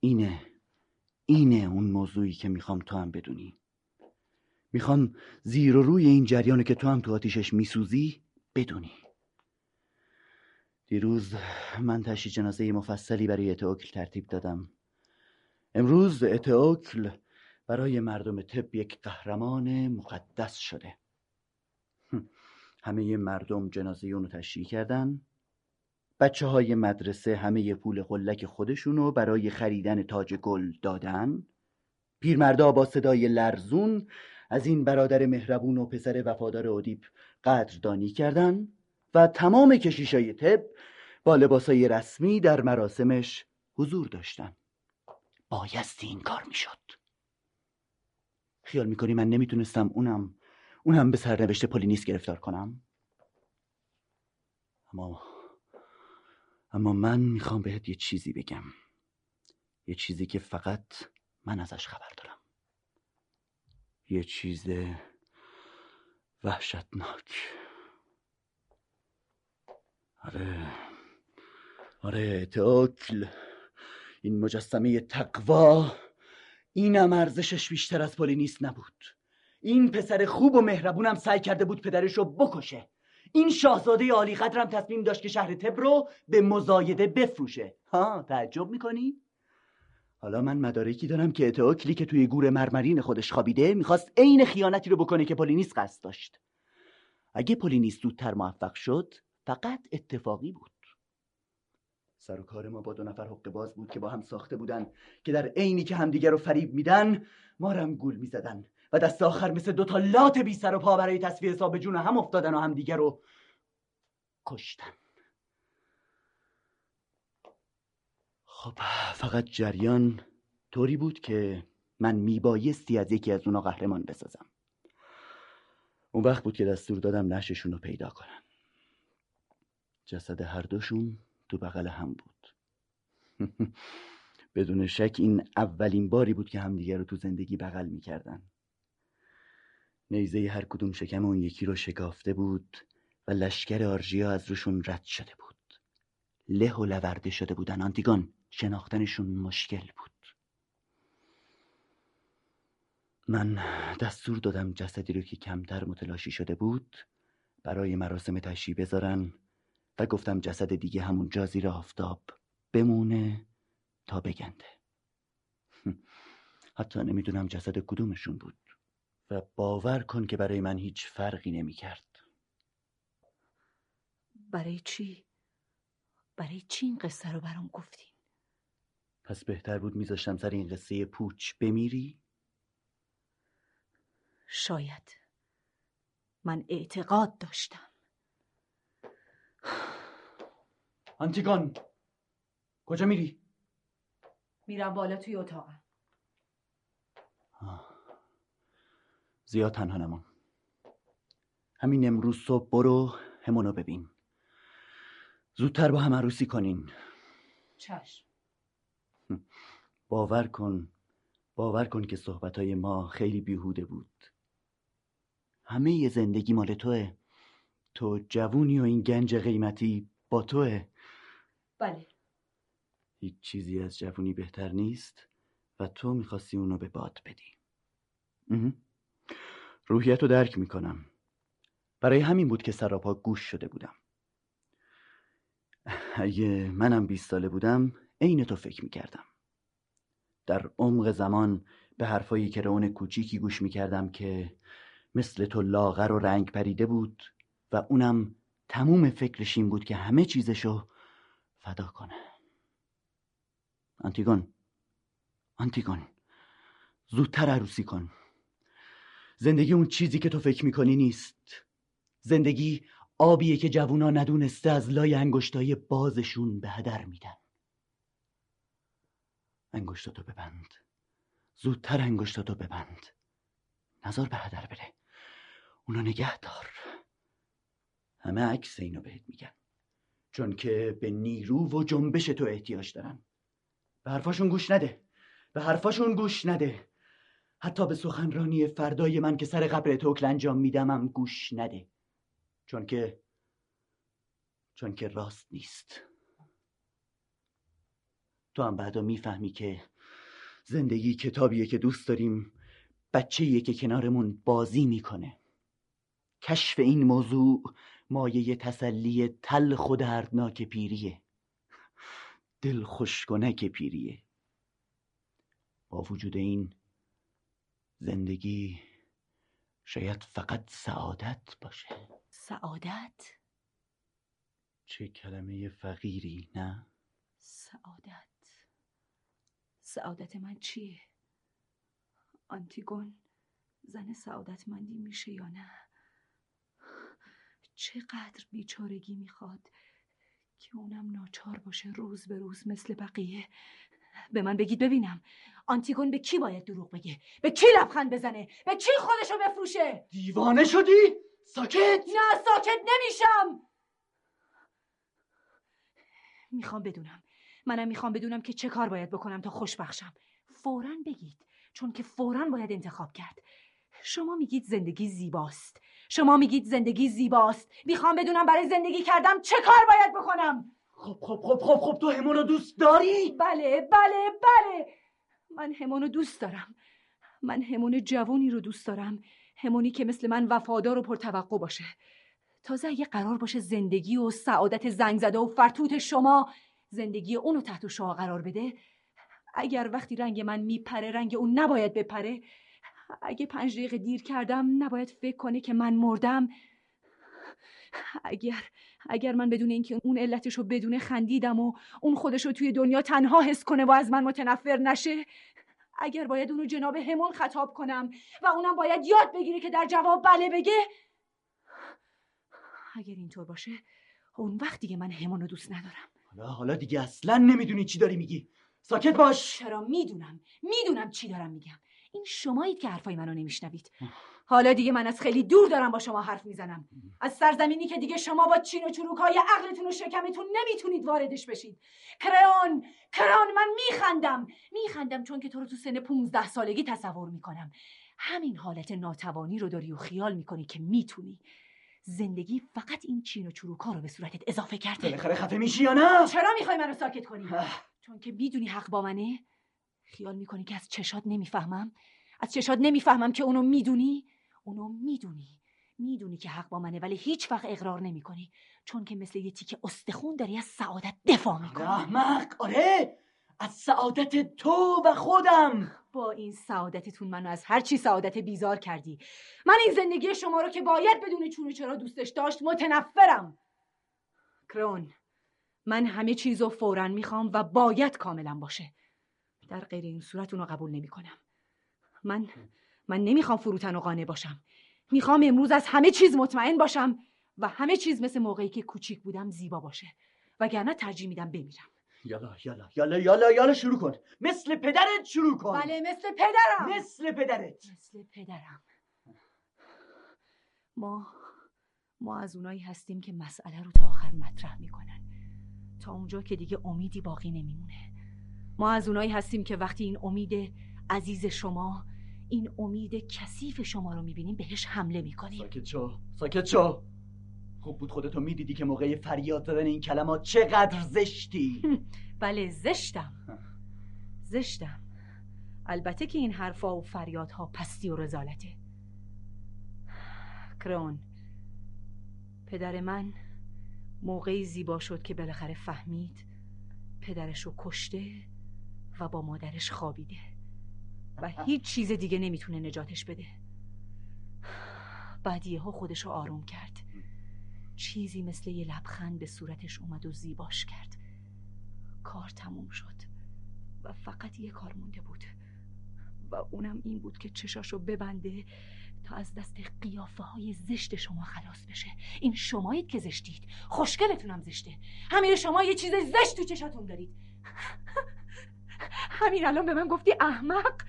اینه اینه اون موضوعی که میخوام تو هم بدونی. میخوام زیر و روی این جریانه که تو هم تو آتیشش میسوزی بدونی. دیروز من تشییع جنازه مفصلی برای اتئوکل ترتیب دادم. امروز اتئوکل برای مردم تب یک قهرمان مقدس شده. همه مردم جنازه اون رو تشییع کردن. بچه های مدرسه همه پول قلک خودشونو برای خریدن تاج گل دادن. پیرمردا با صدای لرزون از این برادر مهربون و پسر وفادار اودیپ قدردانی کردن و تمام کشیشای تب با لباسای رسمی در مراسمش حضور داشتن. بایستی این کار میشد. خیال میکنی من نمیتونستم اونم اونم به سرنوشت پولینیس گرفتار کنم؟ اما اما من میخوام بهت یه چیزی بگم، یه چیزی که فقط من ازش خبر دارم، یه چیز وحشتناک. آره آره اتئوکل، این مجسمه تقوا، اینم ارزشش بیشتر از پولینیس نبود. این پسر خوب و مهربونم سعی کرده بود پدرشو بکشه. این شاهزاده عالی قدرم تصمیم داشت که شهر تب رو به مزایده بفروشه. ها، تعجب میکنی؟ حالا من مدارکی دارم که اتئوکلی که توی گور مرمرین خودش خوابیده میخواست عین خیانتی رو بکنه که پولینیس قصد داشت. اگه پولینیس زودتر موفق شد فقط اتفاقی بود. سر و کار ما با دو نفر حقه‌باز بود که با هم ساخته بودن که در عینی که همدیگه رو فریب میدن ما رو هم گول میزدن و دست آخر مثل دوتا لات بی سر و پا برای تصفیه حساب جون هم افتادن و همدیگه رو کشتن. خب فقط جریان طوری بود که من میبایستی از یکی از اونا قهرمان بسازم. اون وقت بود که دستور دادم نششون رو پیدا کنن. جسد هر دوشون تو بغل هم بود. بدون شک این اولین باری بود که همدیگر رو تو زندگی بغل می‌کردن. نیزه هر کدوم شکم اون یکی رو شکافته بود و لشکر آرژیا از روشون رد شده بود. له و لورده شده بودن. آنتیگون، شناختنشون مشکل بود. من دستور دادم جسدی رو که کمتر متلاشی شده بود برای مراسم تشییع بذارن و گفتم جسد دیگه همونجا زیر آفتاب بمونه تا بگنده. حتی نمیدونم جسد کدومشون بود و باور کن که برای من هیچ فرقی نمی کرد. برای چی؟ برای چی این قصه رو برام گفتین؟ پس بهتر بود میذاشتم سر این قصه پوچ بمیری؟ شاید. من اعتقاد داشتم. آنتیگون، کجا میری؟ میرم بالا توی اتاقم. زیاد تنها نمون. همین امروز صبح برو همونو ببین. زودتر با هم عروسی کنین. چشم. باور کن باور کن که صحبتهای ما خیلی بیهوده بود. همه ی زندگی مال توه. تو جوونی و این گنج قیمتی با توه. بله. هیچ چیزی از جوونی بهتر نیست و تو میخواستی اونو به باد بدی. روحیت رو درک میکنم. برای همین بود که سراپا گوش شده بودم. اگه منم بیست ساله بودم عین تو فکر میکردم. در عمق زمان به حرفایی که رئون کوچیکی گوش میکردم که مثل تو لاغر و رنگ پریده بود و اونم تموم فکرش این بود که همه چیزشو فدا کنه. آنتیگون، آنتیگون، زودتر عروسی کن. زندگی اون چیزی که تو فکر میکنی نیست. زندگی آبیه که جوونا ندونسته از لای انگشتای بازشون به هدر میدن. انگشتاتو ببند. زودتر انگشتاتو ببند. نزار به هدر بره. اونو نگه دار. همه عکس اینو بهت میگن، چون که به نیرو و جنبش تو احتیاج دارن. به حرفاشون گوش نده. به حرفاشون گوش نده. حتی به سخنرانی فردای من که سر قبر اتوکل انجام میدمم گوش نده. چون که چون که راست نیست. تو هم بعدا میفهمی که زندگی کتابیه که دوست داریم بچه‌ایه که کنارمون بازی میکنه. کشف این موضوع مایه تسلی تلخ و دردناک پیریه. دل خوشگونک پیریه. با وجود این زندگی شاید فقط سعادت باشه. سعادت؟ چه کلمه فقیری، نه؟ سعادت. سعادت من چیه؟ آنتیگون زن سعادتمندی میشه یا نه؟ چقدر بیچارگی میخواد که اونم ناچار باشه روز به روز مثل بقیه. به من بگید ببینم آنتیگون به کی باید دروغ بگه؟ به کی لبخند بزنه؟ به کی خودشو بفروشه؟ دیوانه شدی؟ ساکت؟ نه ساکت نمیشم. میخوام بدونم. منم میخوام بدونم که چه کار باید بکنم تا خوش بخشم. فوراً بگید، چون که فوراً باید انتخاب کرد. شما میگید زندگی زیباست. شما میگید زندگی زیباست. میخوام بدونم برای زندگی کردم چه کار باید بکنم. خب خب خب خب خب تو همونو دوست داری؟ بله بله بله. من همونو دوست دارم. من همون جوونی رو دوست دارم. همونی که مثل من وفادار و پرتوقع باشه. تازه اگه قرار باشه زندگی و سعادت زنگ زده و فرتوت شما زندگی اونو تحت شعاع قرار بده، اگر وقتی رنگ من میپره رنگ اون نباید بپره، اگه پنج دقیقه دیر کردم نباید فکر کنه که من مردم، اگر اگر من بدون اینکه اون علتشو بدونه خندیدم و اون خودشو توی دنیا تنها حس کنه و از من متنفر نشه، اگر باید اونو جناب همون خطاب کنم و اونم باید یاد بگیره که در جواب بله بگه، اگر اینطور باشه اون وقت دیگه من همونو دوست ندارم. حالا حالا دیگه اصلا نمیدونی چی داری میگی. ساکت باش. چرا میدونم. میدونم چی دارم میگم. این شمایید که حرفای منو نمیشنوید. حالا دیگه من از خیلی دور دارم با شما حرف میزنم، از سرزمینی که دیگه شما با چین و چروکهای عقلتون و شکمتون نمیتونید واردش بشید. کرئون، کرئون، من میخندم میخندم چون که تو رو تو سن پونزده سالگی تصور میکنم. همین حالت ناتوانی رو داری و خیال میکنی که میتونی. زندگی فقط این چین و چروکا رو به صورتت اضافه کرده. بالاخره خفه میشی یا نه؟ چرا میخوای منو ساکت کنی؟ چون که میدونی حق با منه. خیال میکنی که از چشات نمیفهمم؟ از چشات نمیفهمم که اونو میدونی؟ اونو میدونی میدونی که حق با منه، ولی هیچ وقت اقرار نمیکنی، چون که مثل یه تیک استخون داری از سعادت دفاع میکنی. احمق. آره، از سعادت تو و خودم. با این سعادتتون منو از هر چی سعادت بیزار کردی. من این زندگی شما رو که باید بدون چون و چرا دوستش داشت متنفرم. کرئون، من همه چیزو فوراً میخوام و باید کاملا باشه. در غیر این صورت اونو قبول نمیکنم. من من نمیخوام فروتن و قانع باشم. میخوام امروز از همه چیز مطمئن باشم و همه چیز مثل موقعی که کوچیک بودم زیبا باشه، وگرنه ترجیح میدم بمیرم. یالا یالا یالا یالا یالا شروع کن. مثل پدرت شروع کن. بله، مثل پدرم. مثل پدرت. مثل پدرم. ما ما از اونایی هستیم که مسئله رو تا آخر مطرح میکنن، تا اونجا که دیگه امیدی باقی نمیمونه. ما از اونایی هستیم که وقتی این امید عزیز شما، این امید کثیف شما رو میبینیم بهش حمله میکنیم. ساکت شو، ساکت شو. خوب بود خودتو میدیدی که موقع فریاد زدن این کلمات چقدر زشتی. بله، زشتم زشتم البته که این حرفا و فریادها پستی و رزالته. کرئون، پدر من موقعی زیبا شد که بالاخره فهمید پدرشو کشته و با مادرش خوابیده و هیچ چیز دیگه نمیتونه نجاتش بده. بدیه ها خودشو آروم کرد. چیزی مثل یه لبخند به صورتش اومد و زیباش کرد. کار تموم شد و فقط یه کار مونده بود و اونم این بود که چشاشو ببنده تا از دست قیافه های زشت شما خلاص بشه. این شمایید که زشتید، خوشگلتونم زشته. همین شما یه چیز زشت تو چشاتون دارید. همین الان به من گفتی احمق.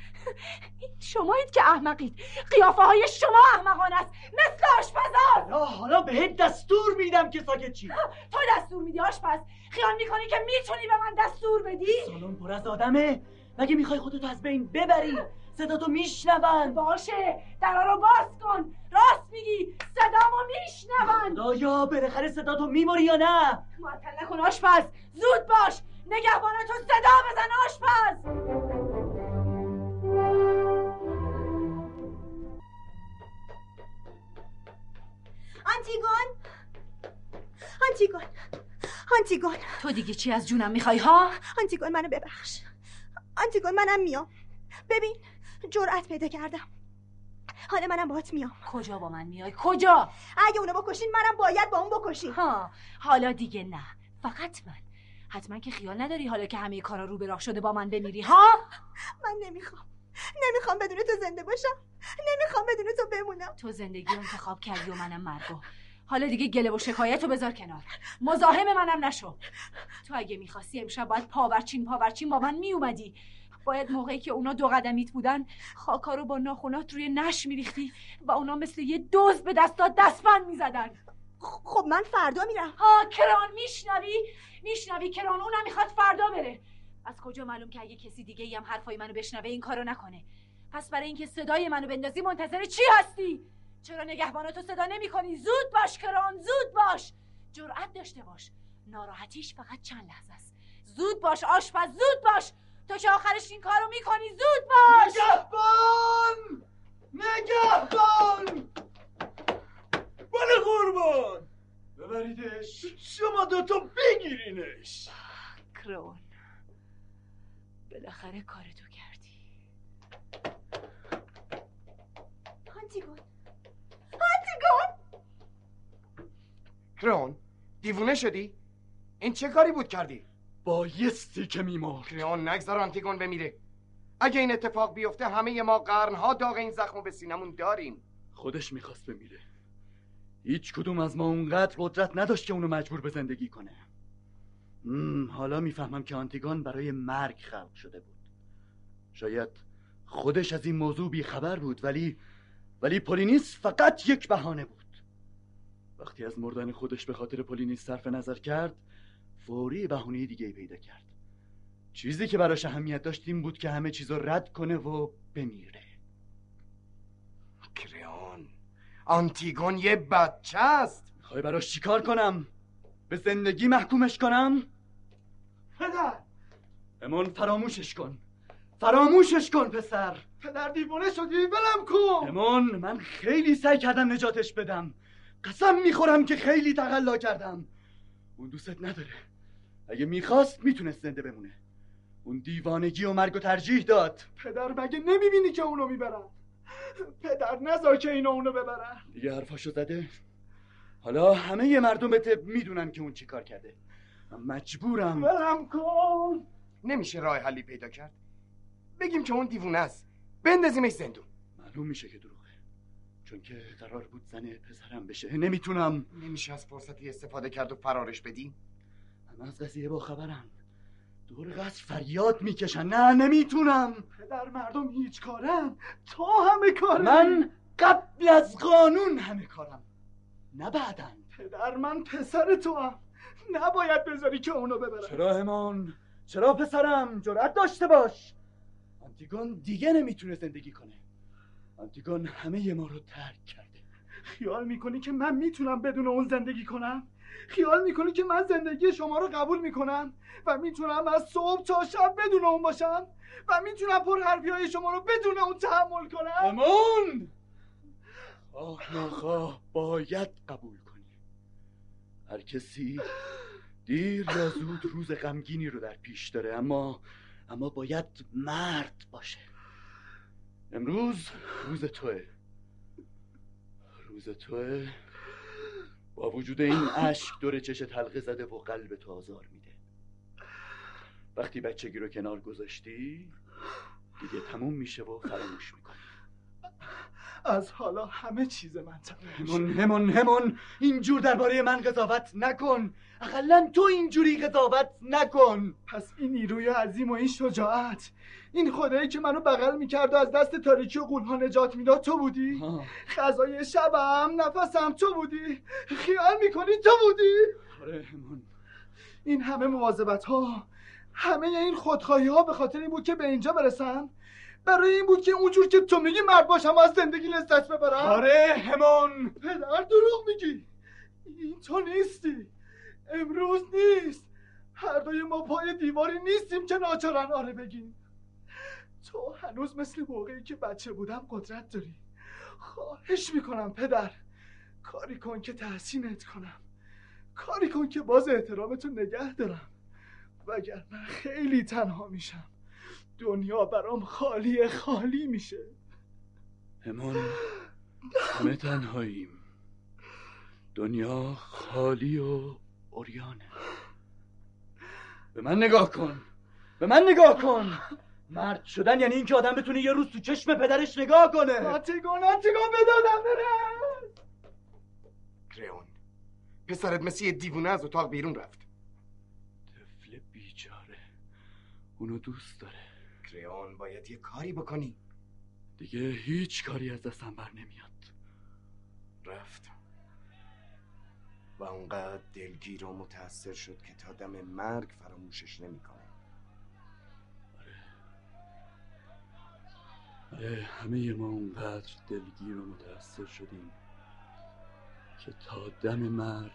این شمایید که احمقید. قیافه های شما احمقان است، مثل آشپزان. حالا حالا بهت دستور میدم که ساکت چی. تو دستور میدی آشپز؟ خیال میکنی که میتونی به من دستور بدی؟ سالن پر از آدمه، مگه میخوای خودتو از بین ببری؟ صداتو میشنون. باشه، درارو باز کن. راست میگی، صدامو میشنون. خدایا، بالاخره صداتو میموری یا نه؟ معطل نکن آشپز، زود باش. نگهبانتو صدا بزن آشپز. آنتیگون، آنتیگون، آنتیگون. تو دیگه چی از جونم میخوای ها؟ آنتیگون منو ببخش. آنتیگون منم میام. ببین، جرأت پیدا کردم. حالا منم باهات میام. کجا با من میای؟ کجا؟ اگه اونو بکشین منم باید با اون بکشین. ها، حالا دیگه نه، فقط من. حتما که خیال نداری حالا که همه کارا رو به راه شده با من بمیری ها؟ من نمیخوام. نمیخوام بدون تو زنده باشم. نمیخوام بدون تو بمونم. تو زندگی رو انتخاب کردی و منم مرگو. حالا دیگه گله و شکایتو بذار کنار. مزاحم منم نشو. تو اگه میخواستی امشب باید پاورچین پاورچین با من میومدی. باید موقعی که اونا دو قدمیت بودن خاکا رو با ناخونات روی نش میریختی و اونا مثل یه دوز به دستات دستفن میزدن. خب من فردا میرم. ها کرئون، میشنوی؟ میشنوی کرئون؟ اونم میخواد فردا بره. از کجا معلوم که اگه کسی دیگه ای هم حرفای منو بشنوه این کارو نکنه؟ پس برای اینکه صدای منو بندازی منتظر چی هستی؟ چرا نگهباناتو صدا نمیکنی؟ زود باش کرئون، زود باش. جرأت داشته باش. ناراحتیش فقط چند لحظه است. زود باش آشپز، زود باش. تو چه آخرش این کارو میکنی؟ زود باش. نگهبان، نگهبان. بله قربان، ببریدش. شما دوتا بگیرینش. کرئون، بالاخره کارتو کردی. آنتیگون، آنتیگون. کرئون، دیوونه شدی؟ این چه کاری بود کردی؟ بایستی که میمرد. کرئون، نگذار آنتیگون بمیره. اگه این اتفاق بیفته همه ما قرنها داغ این زخمو به سینمون داریم. خودش میخواست بمیره. هیچ کدوم از ما اونقدر قدرت نداشت که اونو مجبور به زندگی کنه. حالا میفهمم که آنتیگون برای مرگ خلق شده بود. شاید خودش از این موضوع بیخبر بود، ولی ولی پولینیس فقط یک بهانه بود. وقتی از مردن خودش به خاطر پولینیس صرف نظر کرد، فوری بهانه دیگه پیدا کرد. چیزی که براش اهمیت داشت این بود که همه چیزو رد کنه و بمیره. کرئون، آنتیگون یه بچه است. میخوای براش چیکار کنم؟ به زندگی محکومش کنم؟ پدر، امون فراموشش کن. فراموشش کن پسر. پدر دیوانه شدی، ولم کن. امون، من خیلی سعی کردم نجاتش بدم. قسم میخورم که خیلی تقلا کردم. اون دوست نداره. اگه میخواست میتونست زنده بمونه. اون دیوانگی و مرگو ترجیح داد. پدر مگه نمیبینی که اونو میبرن؟ پدر نذار که اینا اونو ببرن. دیگه حرفاشو زده. حالا همه ی مردم طب میدونن که اون چی کار کرده. من مجبورم. ولم کن. نمیشه راه حلی پیدا کرد؟ بگیم که اون دیوونه است، بندازیمش زندون. معلوم میشه که دروغه، چون که قرار بود زن پسرم بشه. نمیتونم. نمیشه از فرصتی استفاده کرد و فرارش بدیم؟ من از قضیه با خبرم. دور قصر فریاد میکشن. نه نمیتونم. پدر مردم هیچ کارن، تا همه کارم. من قبل از قانون همه کارم، نه بعدن. پدر من پسر توام، نباید بذاری که اونو ببرن. چرا همان؟ چرا پسرم؟ جرأت داشته باش. آنتیگون دیگه نمیتونه زندگی کنه. آنتیگون همه ما رو ترک کرده. خیال میکنی که من میتونم بدون اون زندگی کنم؟ خیال میکنی که من زندگی شما رو قبول میکنم و میتونم از صبح تا شب بدون اون باشم و میتونم پر حرفی های شما رو بدون اون تحمل کنم؟ امون، خواه نخواه باید قبول کنی. هر کسی دیر یا زود روز غمگینی رو در پیش داره، اما اما باید مرد باشه. امروز روز توه. روز توه. با وجود این اشک دور چشت حلقه زده و قلب تو آزار میده. وقتی بچگی رو کنار گذاشتی دیگه تموم میشه و فراموش میکنی. از حالا همه چیز من تموم میشه. همون همون اینجور درباره من قضاوت نکن. اقلن تو اینجوری قضاوت نکن. پس این نیروی عظیم و این شجاعت، این خدایی که منو بغل میکرد و از دست تاریکی و غول‌ها نجات میداد تو بودی؟ غذای شبم، نفسم تو بودی؟ خیال میکنی تو بودی؟ آره همون. این همه مواظبت ها، همه این خودخواهی ها به خاطر این بود که به اینجا برسم؟ برای این بود که اونجور که تو میگی مرد باشم از زندگی لذت ببرم؟ آره همون. پدر دروغ میگی. این تو نیستی. امروز نیست. هر دوی ما پای دیواری نیستیم که ناچارن آره بگیم. تو هنوز مثل موقعی که بچه بودم قدرت داری. خواهش میکنم پدر، کاری کن که تحسینت کنم. کاری کن که باز احترامتو نگه دارم، وگرنه خیلی تنها میشم. دنیا برام خالی خالی میشه. همان همه تنهاییم. دنیا خالی و اوریانه. به من نگاه کن، به من نگاه کن. مرد شدن یعنی اینکه آدم بتونه یه روز تو چشم پدرش نگاه کنه. آنتیگون، آنتیگون بدادم برم. کرئون، پسرت مثل یه دیوونه از اتاق بیرون رفت. طفل بیچاره اونو دوست داره. کرئون، باید یه کاری بکنی. دیگه هیچ کاری از دستم بر نمیاد. رفت و اونقدر دلگیر و متاثر شد که تا دم مرگ فراموشش نمیکنه. آره. آره، همه ما اونقدر دلگیر و متاثر شدیم که تا دم مرگ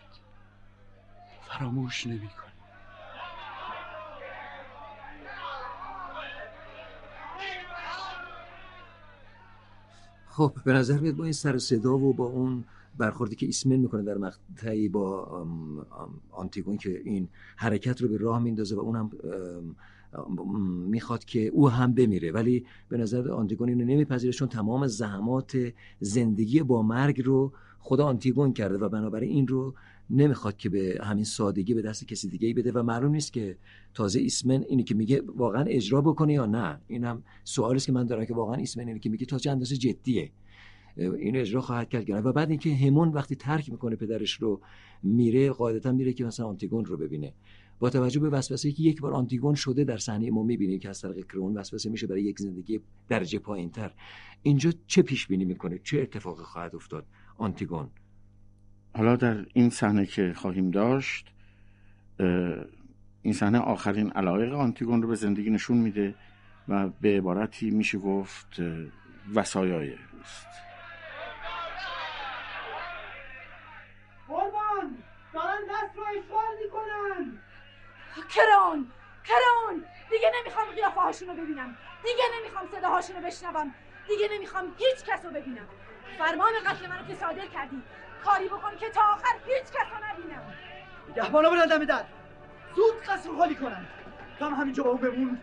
فراموش نمیکنه. خب به نظر میاد با این سر صدا و با اون برخوردی که ایسمن میکنه در مقطعی با آنتیگون که این حرکت رو به راه میندازه و اونم میخواد که او هم بمیره، ولی به نظر آنتیگون اینو نمیپذیره، چون تمام زحمات زندگی با مرگ رو خدا آنتیگون کرده و بنابراین این رو نمیخواد که به همین سادگی به دست کسی دیگه‌ای بده. و معلوم نیست که تازه ایسمن اینی که میگه واقعا اجرا بکنه یا نه. اینم سوالی است که من دارم که واقعا ایسمن اینی که میگه تا چه اندازه جدیه این اجرا خواهد کرد. و بعد اینکه همون وقتی ترک میکنه پدرش رو میره، قاعدتا میره که مثلا آنتیگون رو ببینه با توجه به وسوسه‌ای که یک بار آنتیگون شده در صحنه ما می‌بینیم که از طریق کرون وسوسه میشه برای یک زندگی درجه پایین‌تر، اینجا چه پیش بینی می‌کنه؟ چه اتفاقی خواهد افتاد؟ آنتیگون حالا در این صحنه که خواهیم داشت، این صحنه آخرین علایق آنتیگون رو به زندگی نشون میده و به عبارتی میشه گفت وصایای اوست. قربان دارن دست رو اشغال میکنن. کرون کرون دیگه نمیخوام قیافه هاشون رو ببینم، دیگه نمیخوام صدا هاشون رو بشنوم، دیگه نمیخوام هیچ کس رو ببینم. فرمان قتل منو که صادر کردی، کاری بکن که تا آخر هیچ کس رو نبینم. نگهبانا بلندم داد زود قصر رو خالی کنن. دام همینجا با اون بمون.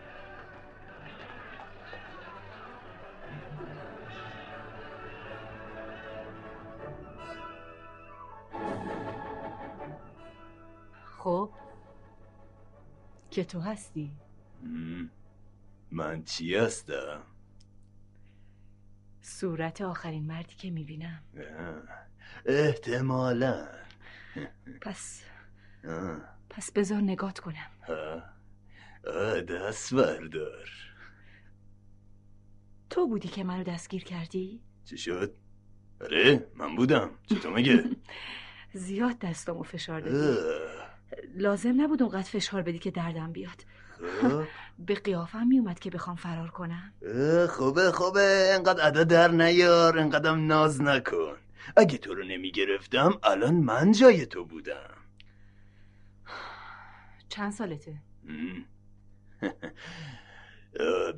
خب که تو هستی؟ من چی هستم؟ صورت آخرین مردی که میبینم. احتمالاً. پس آه. پس بذار نگات کنم. آه. آه دست بردار. تو بودی که منو دستگیر کردی؟ چی شد؟ آره من بودم. چطور مگه؟ زیاد دستامو فشار دادی. لازم نبود اونقدر فشار بدی که دردم بیاد. به قیافم میومد که بخوام فرار کنم. خوبه خوبه اینقدر ادا در نیار، اینقدر ناز نکن. اگه تو رو نمیگرفتم الان من جای تو بودم. چند سالته؟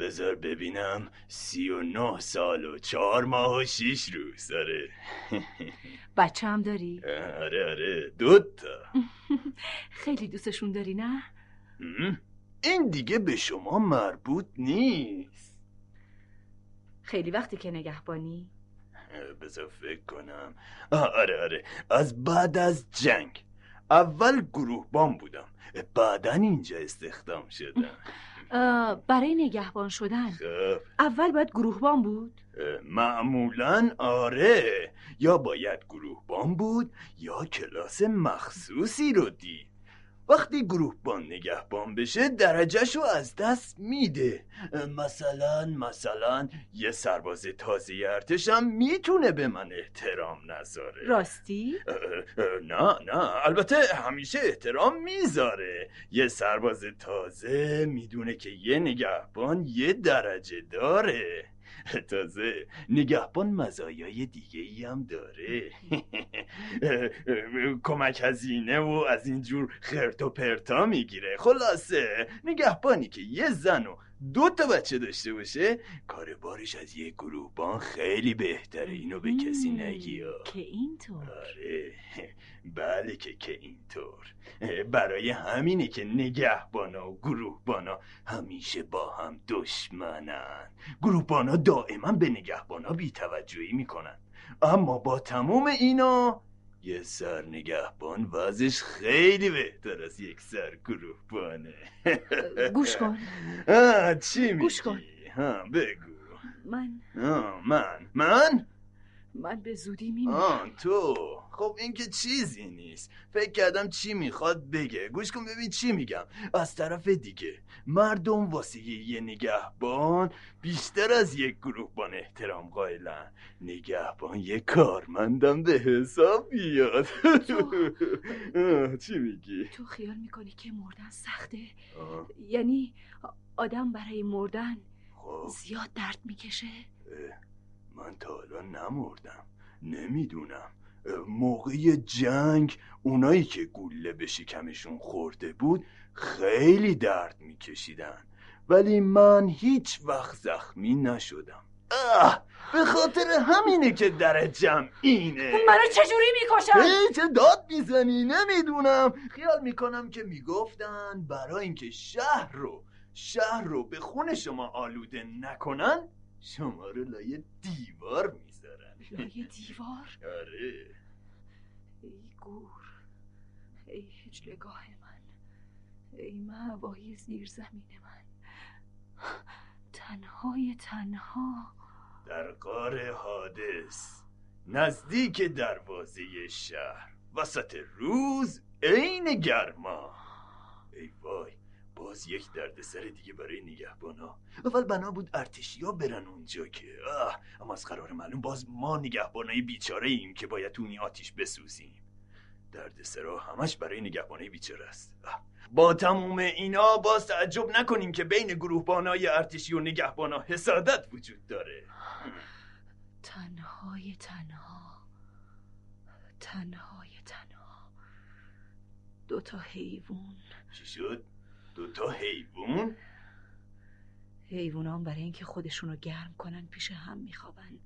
بذار ببینم، سی و نه سال و چهار ماه و شیش روز. آره. بچه هم داری؟ آره آره دوتا. خیلی دوستشون داری نه؟ این دیگه به شما مربوط نیست. خیلی وقتی که نگهبانی؟ بذار فکر کنم. آره آره از بعد از جنگ. اول گروه بان بودم، بعدن اینجا استخدام شدم. برای نگهبان شدن خب. اول باید گروهبان بود؟ معمولاً آره، یا باید گروهبان بود یا کلاس مخصوصی رو دید. وقتی گروهبان نگهبان بشه درجه‌شو از دست میده. مثلا مثلا یه سرباز تازه ارتشم میتونه به من احترام نذاره. راستی؟ اه اه نه نه البته همیشه احترام میذاره. یه سرباز تازه میدونه که یه نگهبان یه درجه داره. تازه نگهبان مزایای دیگه‌ای هم داره. کمک هزینه و از اینجور خرت و پرتا میگیره. خلاصه نگهبانی که یه زن و دو تا بچه داشته باشه کار بارش از یه گروهبان خیلی بهتره. اینو به کسی نگی. که اینطور؟ آره بله که که اینطور. برای همینه که نگهبانا و گروهبانا همیشه با هم دشمنن. گروهبانا دائما به نگهبانا بی‌توجهی میکنن، اما با تمام اینا یه سر نگهبان وضعش خیلی بهتر از یک سر گروهبانه. گوش کن. آه چی میگی؟ گوش کن. ها بگو. من آه من من من به زودی میمیرم. آه تو خب این که چیزی نیست. فکر کردم چی میخواد بگه. گوش کن ببین چی میگم. از طرف دیگه مردم واسه یه نگهبان بیشتر از یک گروهبان احترام قائلن. نگهبان یه کارمندم به حساب بیاد. تو چی میگی؟ تو خیال میکنی که مردن سخته؟ آه. یعنی آدم برای مردن خب. زیاد درد میکشه؟ من تا حالا نمردم، نمیدونم. موقع جنگ اونایی که گوله به شکمشون خورده بود خیلی درد میکشیدن، ولی من هیچ وقت زخمی نشدم. آه به خاطر همینه که درجم اینه. منو چجوری میکشن؟ هیچ داد میزنی. نمیدونم، خیال میکنم که میگفتن برای اینکه شهر رو شهر رو به خون شما آلوده نکنن شما رو لایه دیوار میذارن. لایه دیوار؟ آره. ای گور، ای هجلگاه من، ای مأوای زیر زمین من، تنهای تنها در غار حادث نزدیک دروازه شهر وسط روز عین گرما. ای وای، باز یک دردسر دیگه برای نگهبانا. اول بنا بود ارتشیا برن اونجا که آه، اما از قرار معلوم باز ما نگهبانای بیچاره ایم که باید اونی آتیش بسوزیم. دردسرا همش برای نگهبانای بیچاره است. آه. با تموم اینا باز تعجب نکنیم که بین گروهبانای ارتشی و نگهبانا حسادت وجود داره. تنهای تنها تنهای تنها دوتا حیوان. چی شد؟ دوتا حیوان؟ حیوانان برای اینکه خودشونو گرم کنن پیش هم میخوابن،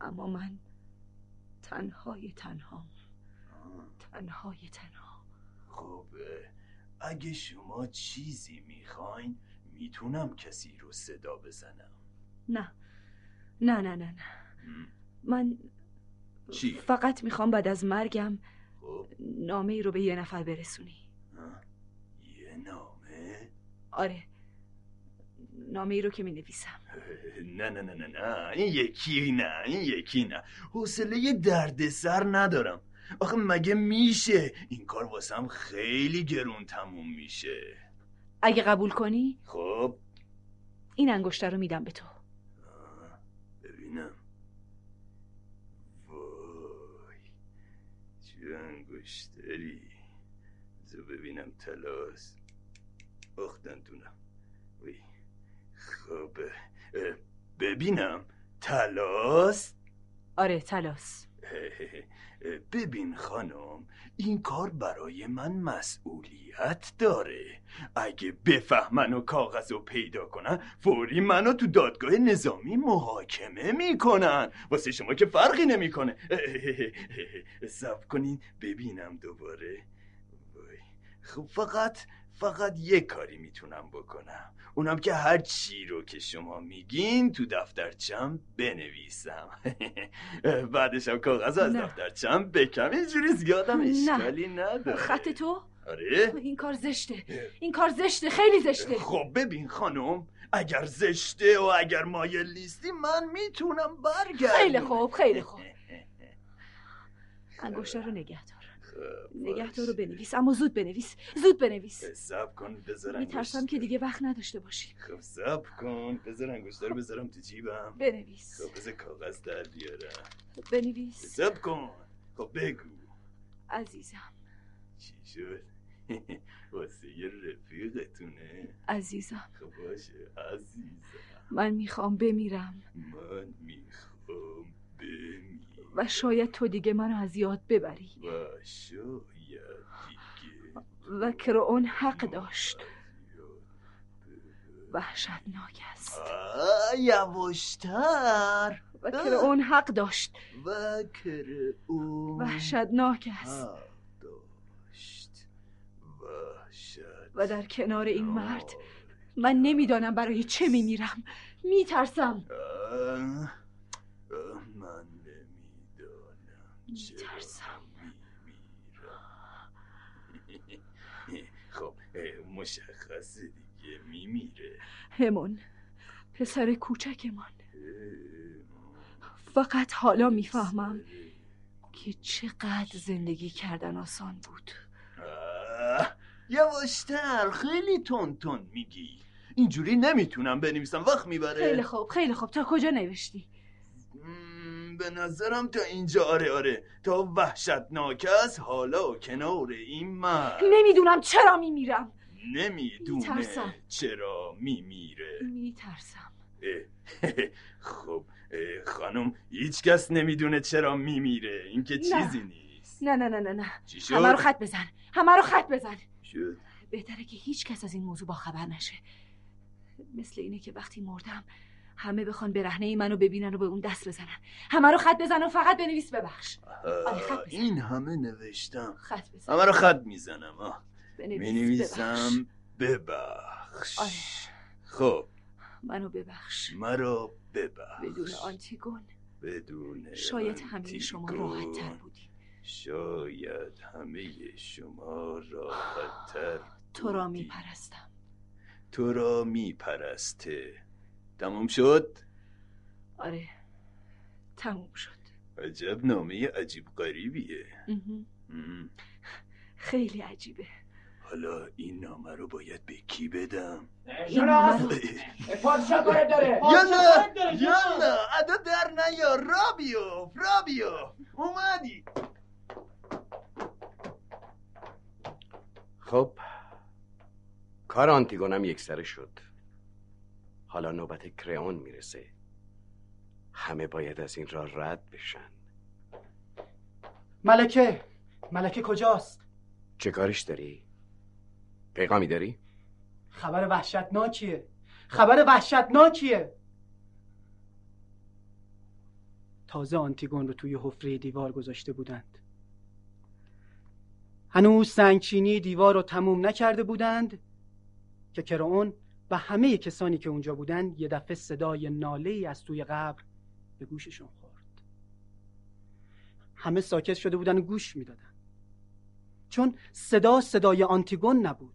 اما من تنهای تنها تنهای تنها. خب اگه شما چیزی میخواین میتونم کسی رو صدا بزنم. نه نه نه نه نه من چی؟ فقط میخوام بعد از مرگم خب. نامه ای رو به یه نفر برسونی. یه نامه؟ آره، نامه ای رو که می نویسم. نه نه نه نه نه این یکی نه این یکی نه حوصله دردسر ندارم. آخه مگه میشه؟ این کار واسم خیلی گرون تموم میشه. اگه قبول کنی؟ خب این انگشتر رو میدم به تو. ببینم. وای چه انگشتری. بذار ببینم تلاست. آخ دندونم. وی خب ببینم تلاست. آره تلاست. ببین خانم، این کار برای من مسئولیت داره. اگه بفهمن و کاغذ رو پیدا کنن فوری منو تو دادگاه نظامی محاکمه میکنن. واسه شما که فرقی نمیکنه. صبر کنین ببینم دوباره. خب فقط فقط یه کاری میتونم بکنم، اونم که هر چی رو که شما میگین تو دفترچم بنویسم. بعدش هم کاغذ از دفترچم بکم. اینجوری زیادم اشکالی نداره. خط تو؟ آره. این کار زشته، این کار زشته، خیلی زشته. خب ببین خانم، اگر زشته و اگر مایل نیستی من میتونم برگردم. خیلی خوب خیلی خوب انگشتر رو نگه دار. نگهدارو بنویس، اما زود بنویس، زود بنویس. صبر کن بذارم. میترسم که دیگه وقت نداشته باشی. خب صبر کن بذار انگشتر بذارم تو جیبم. بنویس. خب بذار کاغذ در بیارم. بنویس. صبر کن. خب بگو. عزیزم. چی شد؟ واسه یه رفیقتونه. عزیزم. خب باشه عزیزم. من میخوام بمیرم. من میخوام بمیرم. و شاید تو دیگه منو از یاد ببری. و شاید دیگه و کرئون حق داشت. وحشتناک است. یواشتر. و کرئون حق داشت. و کرئون وحشتناک است. داشت. وحشت. و در کنار این مرد من نمیدانم برای چه میمیرم. میترسم. من میترسم. میمیرم. خب مشخصه دیگه میمیره. همون پسر کوچکمان. فقط حالا میفهمم که چقدر زندگی کردن آسان بود. یواشتر، خیلی تون تون میگی. اینجوری نمیتونم بنویسم، وقت میبره. خیلی خوب خیلی خوب تا کجا نوشتی؟ به نظرم تا اینجا. آره آره تا وحشتناک است. حالا کنار این مرد نمیدونم چرا میمیرم. نمیدونه میترسم. چرا میمیره؟ میترسم. خب خانم هیچ کس نمیدونه چرا میمیره. این که چیزی نیست. نه نه نه نه نه چی شد؟ همه رو خط بزن، همه رو خط بزن. شد؟ بهتره که هیچ کس از این موضوع با خبر نشه. مثل اینه که وقتی مردم همه بخوان برهنه منو ببینن و به اون دست بزنن. همه رو خط بزن و فقط بنویس ببخش. آره خط بزن. این همه نوشتم. خط بزن. همه رو خط میزنم. آه. بنویسم ببخش. آره. خب منو ببخش. مرا ببخش. بدون آنتیگون. بدون. شاید همه شما راحت تر بودی. شاید همه شما راحت تر. تو را میپرستم. تو را میپرسته. تموم شد؟ آره تموم شد. عجب نامه عجیب غریبیه. خیلی عجیبه. حالا این نامه رو باید به کی بدم؟ شناس پادشاه کارت داره. یالا یالا ادا در نیا. رابیو رابیو اومدی. خب کار آنتیگونم یک سره شد. حالا نوبت کرئون میرسه. همه باید از این را رد بشن. ملکه ملکه کجاست؟ چه کارش داری؟ پیغامی داری؟ خبر وحشتناکیه. خبر وحشتناکیه. تازه آنتیگون رو توی حفره دیوار گذاشته بودند. هنوز سنگچینی دیوار رو تموم نکرده بودند که کرئون و همه کسانی که اونجا بودند یه دفعه صدای ناله‌ای از توی قبر به گوششون خورد. همه ساکت شده بودن و گوش میدادن، چون صدا صدای آنتیگون نبود.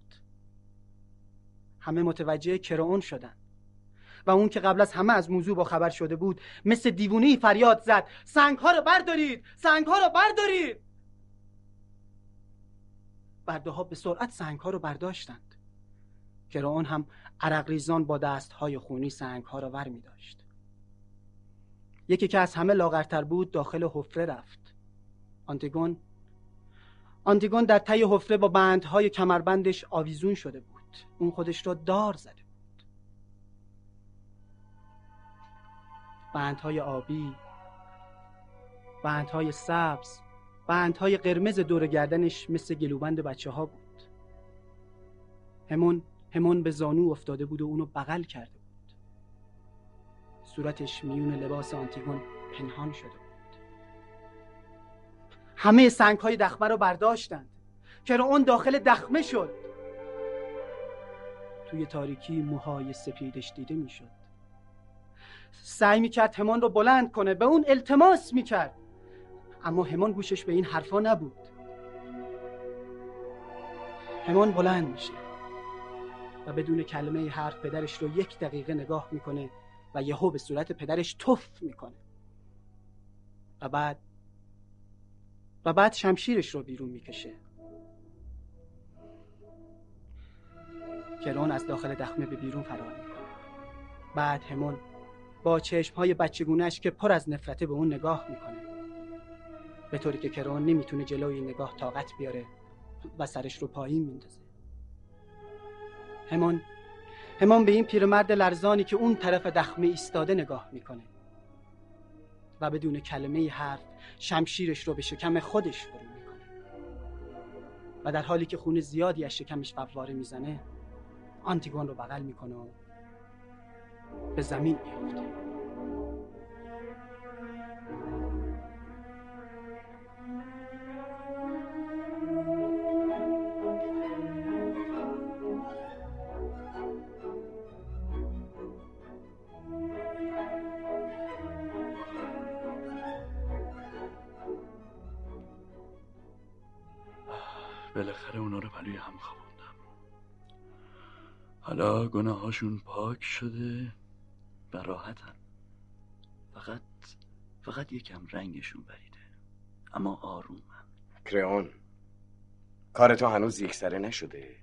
همه متوجه کرئون شدن و اون که قبل از همه از موضوع با خبر شده بود مثل دیوونه‌ای فریاد زد: سنگ‌ها رو بردارید! سنگ‌ها رو بردارید! برده‌ها به سرعت سنگ‌ها رو برداشتند. کرئون هم عرق ریزان با دست‌های خونی سنگ‌ها را ور می‌داشت. یکی که از همه لاغرتر بود داخل حفره رفت. آنتیگون آنتیگون در ته حفره با بندهای کمربندش آویزون شده بود. اون خودش را دار زده بود. بندهای آبی، بندهای سبز، بندهای قرمز دور گردنش مثل گلوبند بچه‌ها بود. همون همون به زانو افتاده بود و اونو بغل کرده بود. صورتش میون لباس آنتیگون پنهان شده بود. همه سنگ‌های دخمه رو برداشتند. کرئون داخل دخمه شد. توی تاریکی موهای سپیدش دیده میشد. سعی میکرد همان رو بلند کنه، به اون التماس میکرد، اما همان گوشش به این حرفا نبود. همان بلند میشه و بدون کلمه حرف پدرش رو یک دقیقه نگاه میکنه و یهو به صورت پدرش تف میکنه و بعد و بعد شمشیرش رو بیرون میکشه. کرئون از داخل دخمه به بیرون فرار میکنه. بعد همون با چشمهای بچگونهش که پر از نفرته به اون نگاه میکنه، به طوری که کرئون نمیتونه جلوی نگاه طاقت بیاره و سرش رو پایین میندازه. همان همان به این پیرمرد لرزانی که اون طرف دخمه ایستاده نگاه میکنه و بدون کلمه حرف شمشیرش رو به شکم خودش فرو میکنه و در حالی که خون زیادی از شکمش فواره میزنه آنتیگون رو بغل میکنه و به زمین میفته. بالاخره اونا رو پلوی هم خوابوندم. حالا گناهاشون پاک شده و راحتن. فقط فقط یکم رنگشون بریده، اما آرومن. کرئون کار تو هنوز یک سره نشده.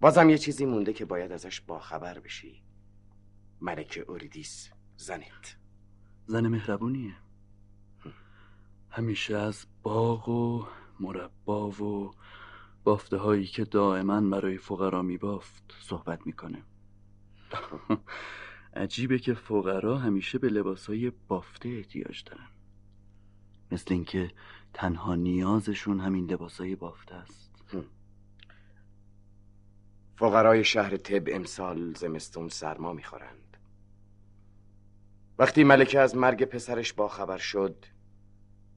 بازم یه چیزی مونده که باید ازش باخبر بشی. ملکه اوریدیس زنت زن مهربونیه. همیشه از باغ و مربا و بافته هایی که دائما برای فقرا می بافت صحبت میکنه. عجیبه که فقرا همیشه به لباس های بافته احتیاج دارن، مثل اینکه تنها نیازشون همین لباس های بافته است. فقرای شهر تب امسال زمستون سرما میخورند. وقتی ملکه از مرگ پسرش باخبر شد،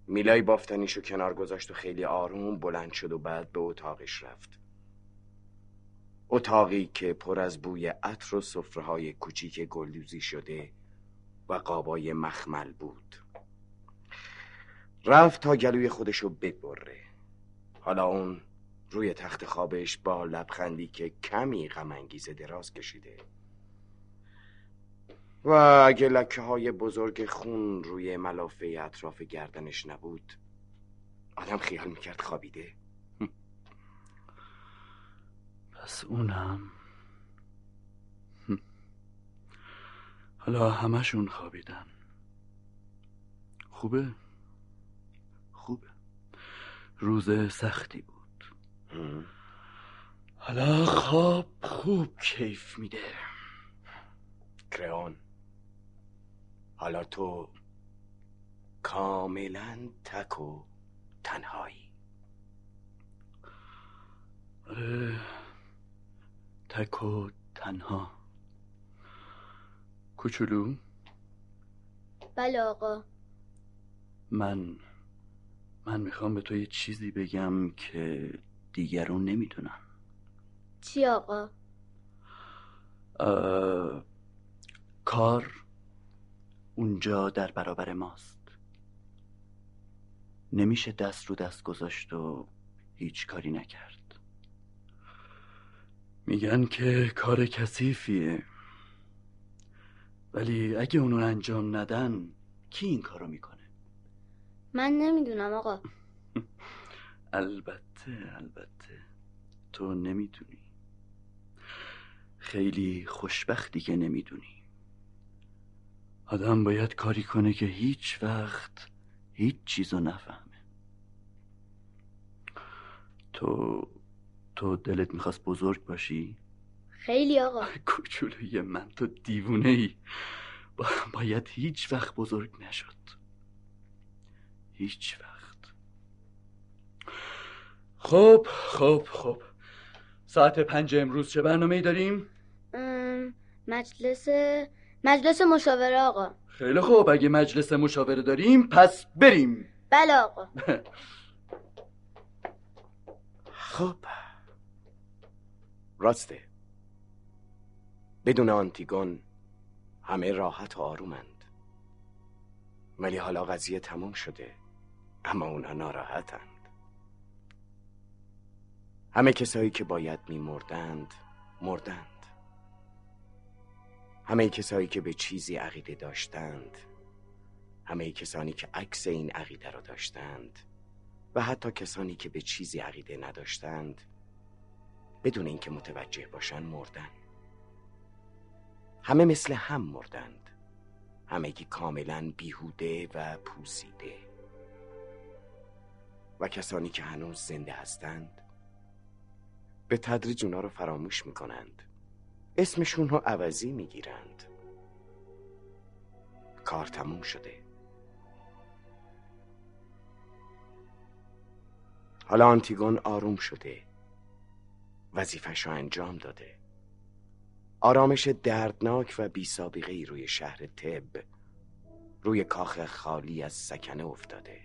میلای بافتنیشو کنار گذاشت و خیلی آروم بلند شد و بعد به اتاقش رفت. اتاقی که پر از بوی عطر و سفره‌های کوچیک گلدوزی شده و قابای مخمل بود. رفت تا گلوی خودشو ببره. حالا اون روی تخت خوابش با لبخندی که کمی غم‌انگیز دراز کشیده و اگه لکه های بزرگ خون روی ملافه اطراف گردنش نبود، آدم خیال میکرد خوابیده. پس اونم حالا همشون خوابیدن. خوبه؟ خوبه. روز سختی بود. حالا خواب خوب کیف میده. کرئون، حالا تو کاملا تک و تنهایی. آره، تک و تنها. کوچولو؟ بله آقا. من من میخوام به تو یه چیزی بگم که دیگرون نمیدونم. چی آقا؟ آه... کار اونجا در برابر ماست. نمیشه دست رو دست گذاشت و هیچ کاری نکرد. میگن که کار کثیفیه، ولی اگه اونو انجام ندن کی این کارو میکنه؟ من نمیدونم آقا. البته البته تو نمیدونی. خیلی خوشبختی که نمیدونی. آدم باید کاری کنه که هیچ وقت هیچ چیزو نفهمه. تو تو دلت میخواست بزرگ باشی؟ خیلی آقا. کوچولوی من، تو دیوونه ای. با... باید هیچ وقت بزرگ نشد. هیچ وقت. خب خب خب ساعت پنج امروز چه برنامه ای داریم؟ مجلس مجلس مشاوره آقا. خیلی خوب، اگه مجلس مشاوره داریم پس بریم. بله آقا. خب راسته، بدون آنتیگون همه راحت و آرومند، ولی حالا قضیه تموم شده اما اونا ناراحتند. همه کسایی که باید میمردند مردند. همه کسایی که به چیزی عقیده داشتند، همه کسانی که عکس این عقیده را داشتند و حتی کسانی که به چیزی عقیده نداشتند بدون اینکه متوجه باشند مردند. همه مثل هم مردند. همه که کاملا بیهوده و پوسیده. و کسانی که هنوز زنده هستند به تدریج اونا رو فراموش میکنند، اسمشون رو عوضی میگیرند. کار تموم شده. حالا آنتیگون آروم شده، وظیفه‌شو انجام داده. آرامش دردناک و بی سابقه ای روی شهر تب، روی کاخ خالی از سکنه افتاده.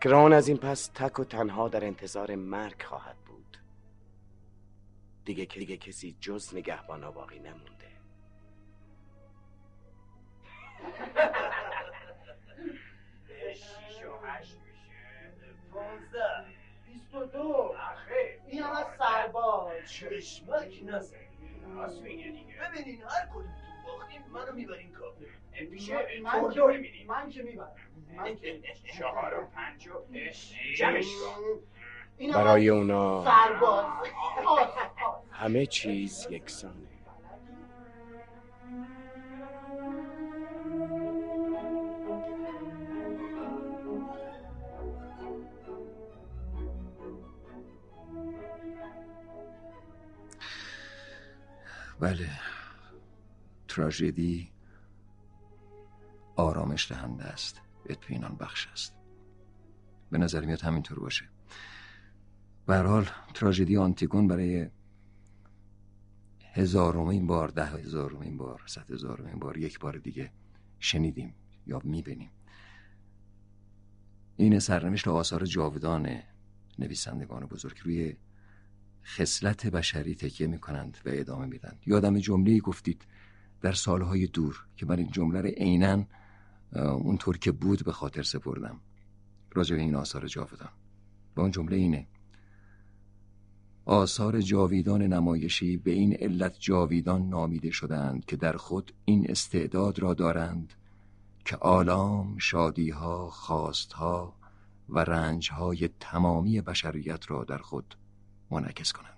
کرئون از این پس تک و تنها در انتظار مرگ خواهد بود. دیگه که دیگه کسی جز نگهبانا باقی نمونده. شیش و هشت میشه پانزده بیست و دو. آخه این هم از سرباز چشمک نزن. راست میگه دیگه. ببینین هر کدوم تو باختیم منو میبرین کافه. میشه تردو میبینین. من که میبرم. من که چهار و پنج و جمعش کن. برای اونا همه چیز یکسانه. بله، تراژدی آرامش دهنده است، اطمینان بخش است. به نظر میاد همینطور باشه. به هر حال تراژدی آنتیگون برای هزارمین بار، ده هزارمین بار، صد هزارمین بار یک بار دیگه شنیدیم یا میبینیم. این سرنوشت و آثار جاودان نویسندگان بزرگ روی خصلت بشری تکیه میکنند و ادامه میدن. یادم جمله‌ای گفتید در سالهای دور که من این جمله رو عیناً اونطور که بود به خاطر سپردم راجع به این آثار جاودان. و اون جمله اینه: آثار جاویدان نمایشی به این علت جاویدان نامیده شدند که در خود این استعداد را دارند که آلام، شادیها، خواستها و رنجهای تمامی بشریت را در خود منعکس کنند.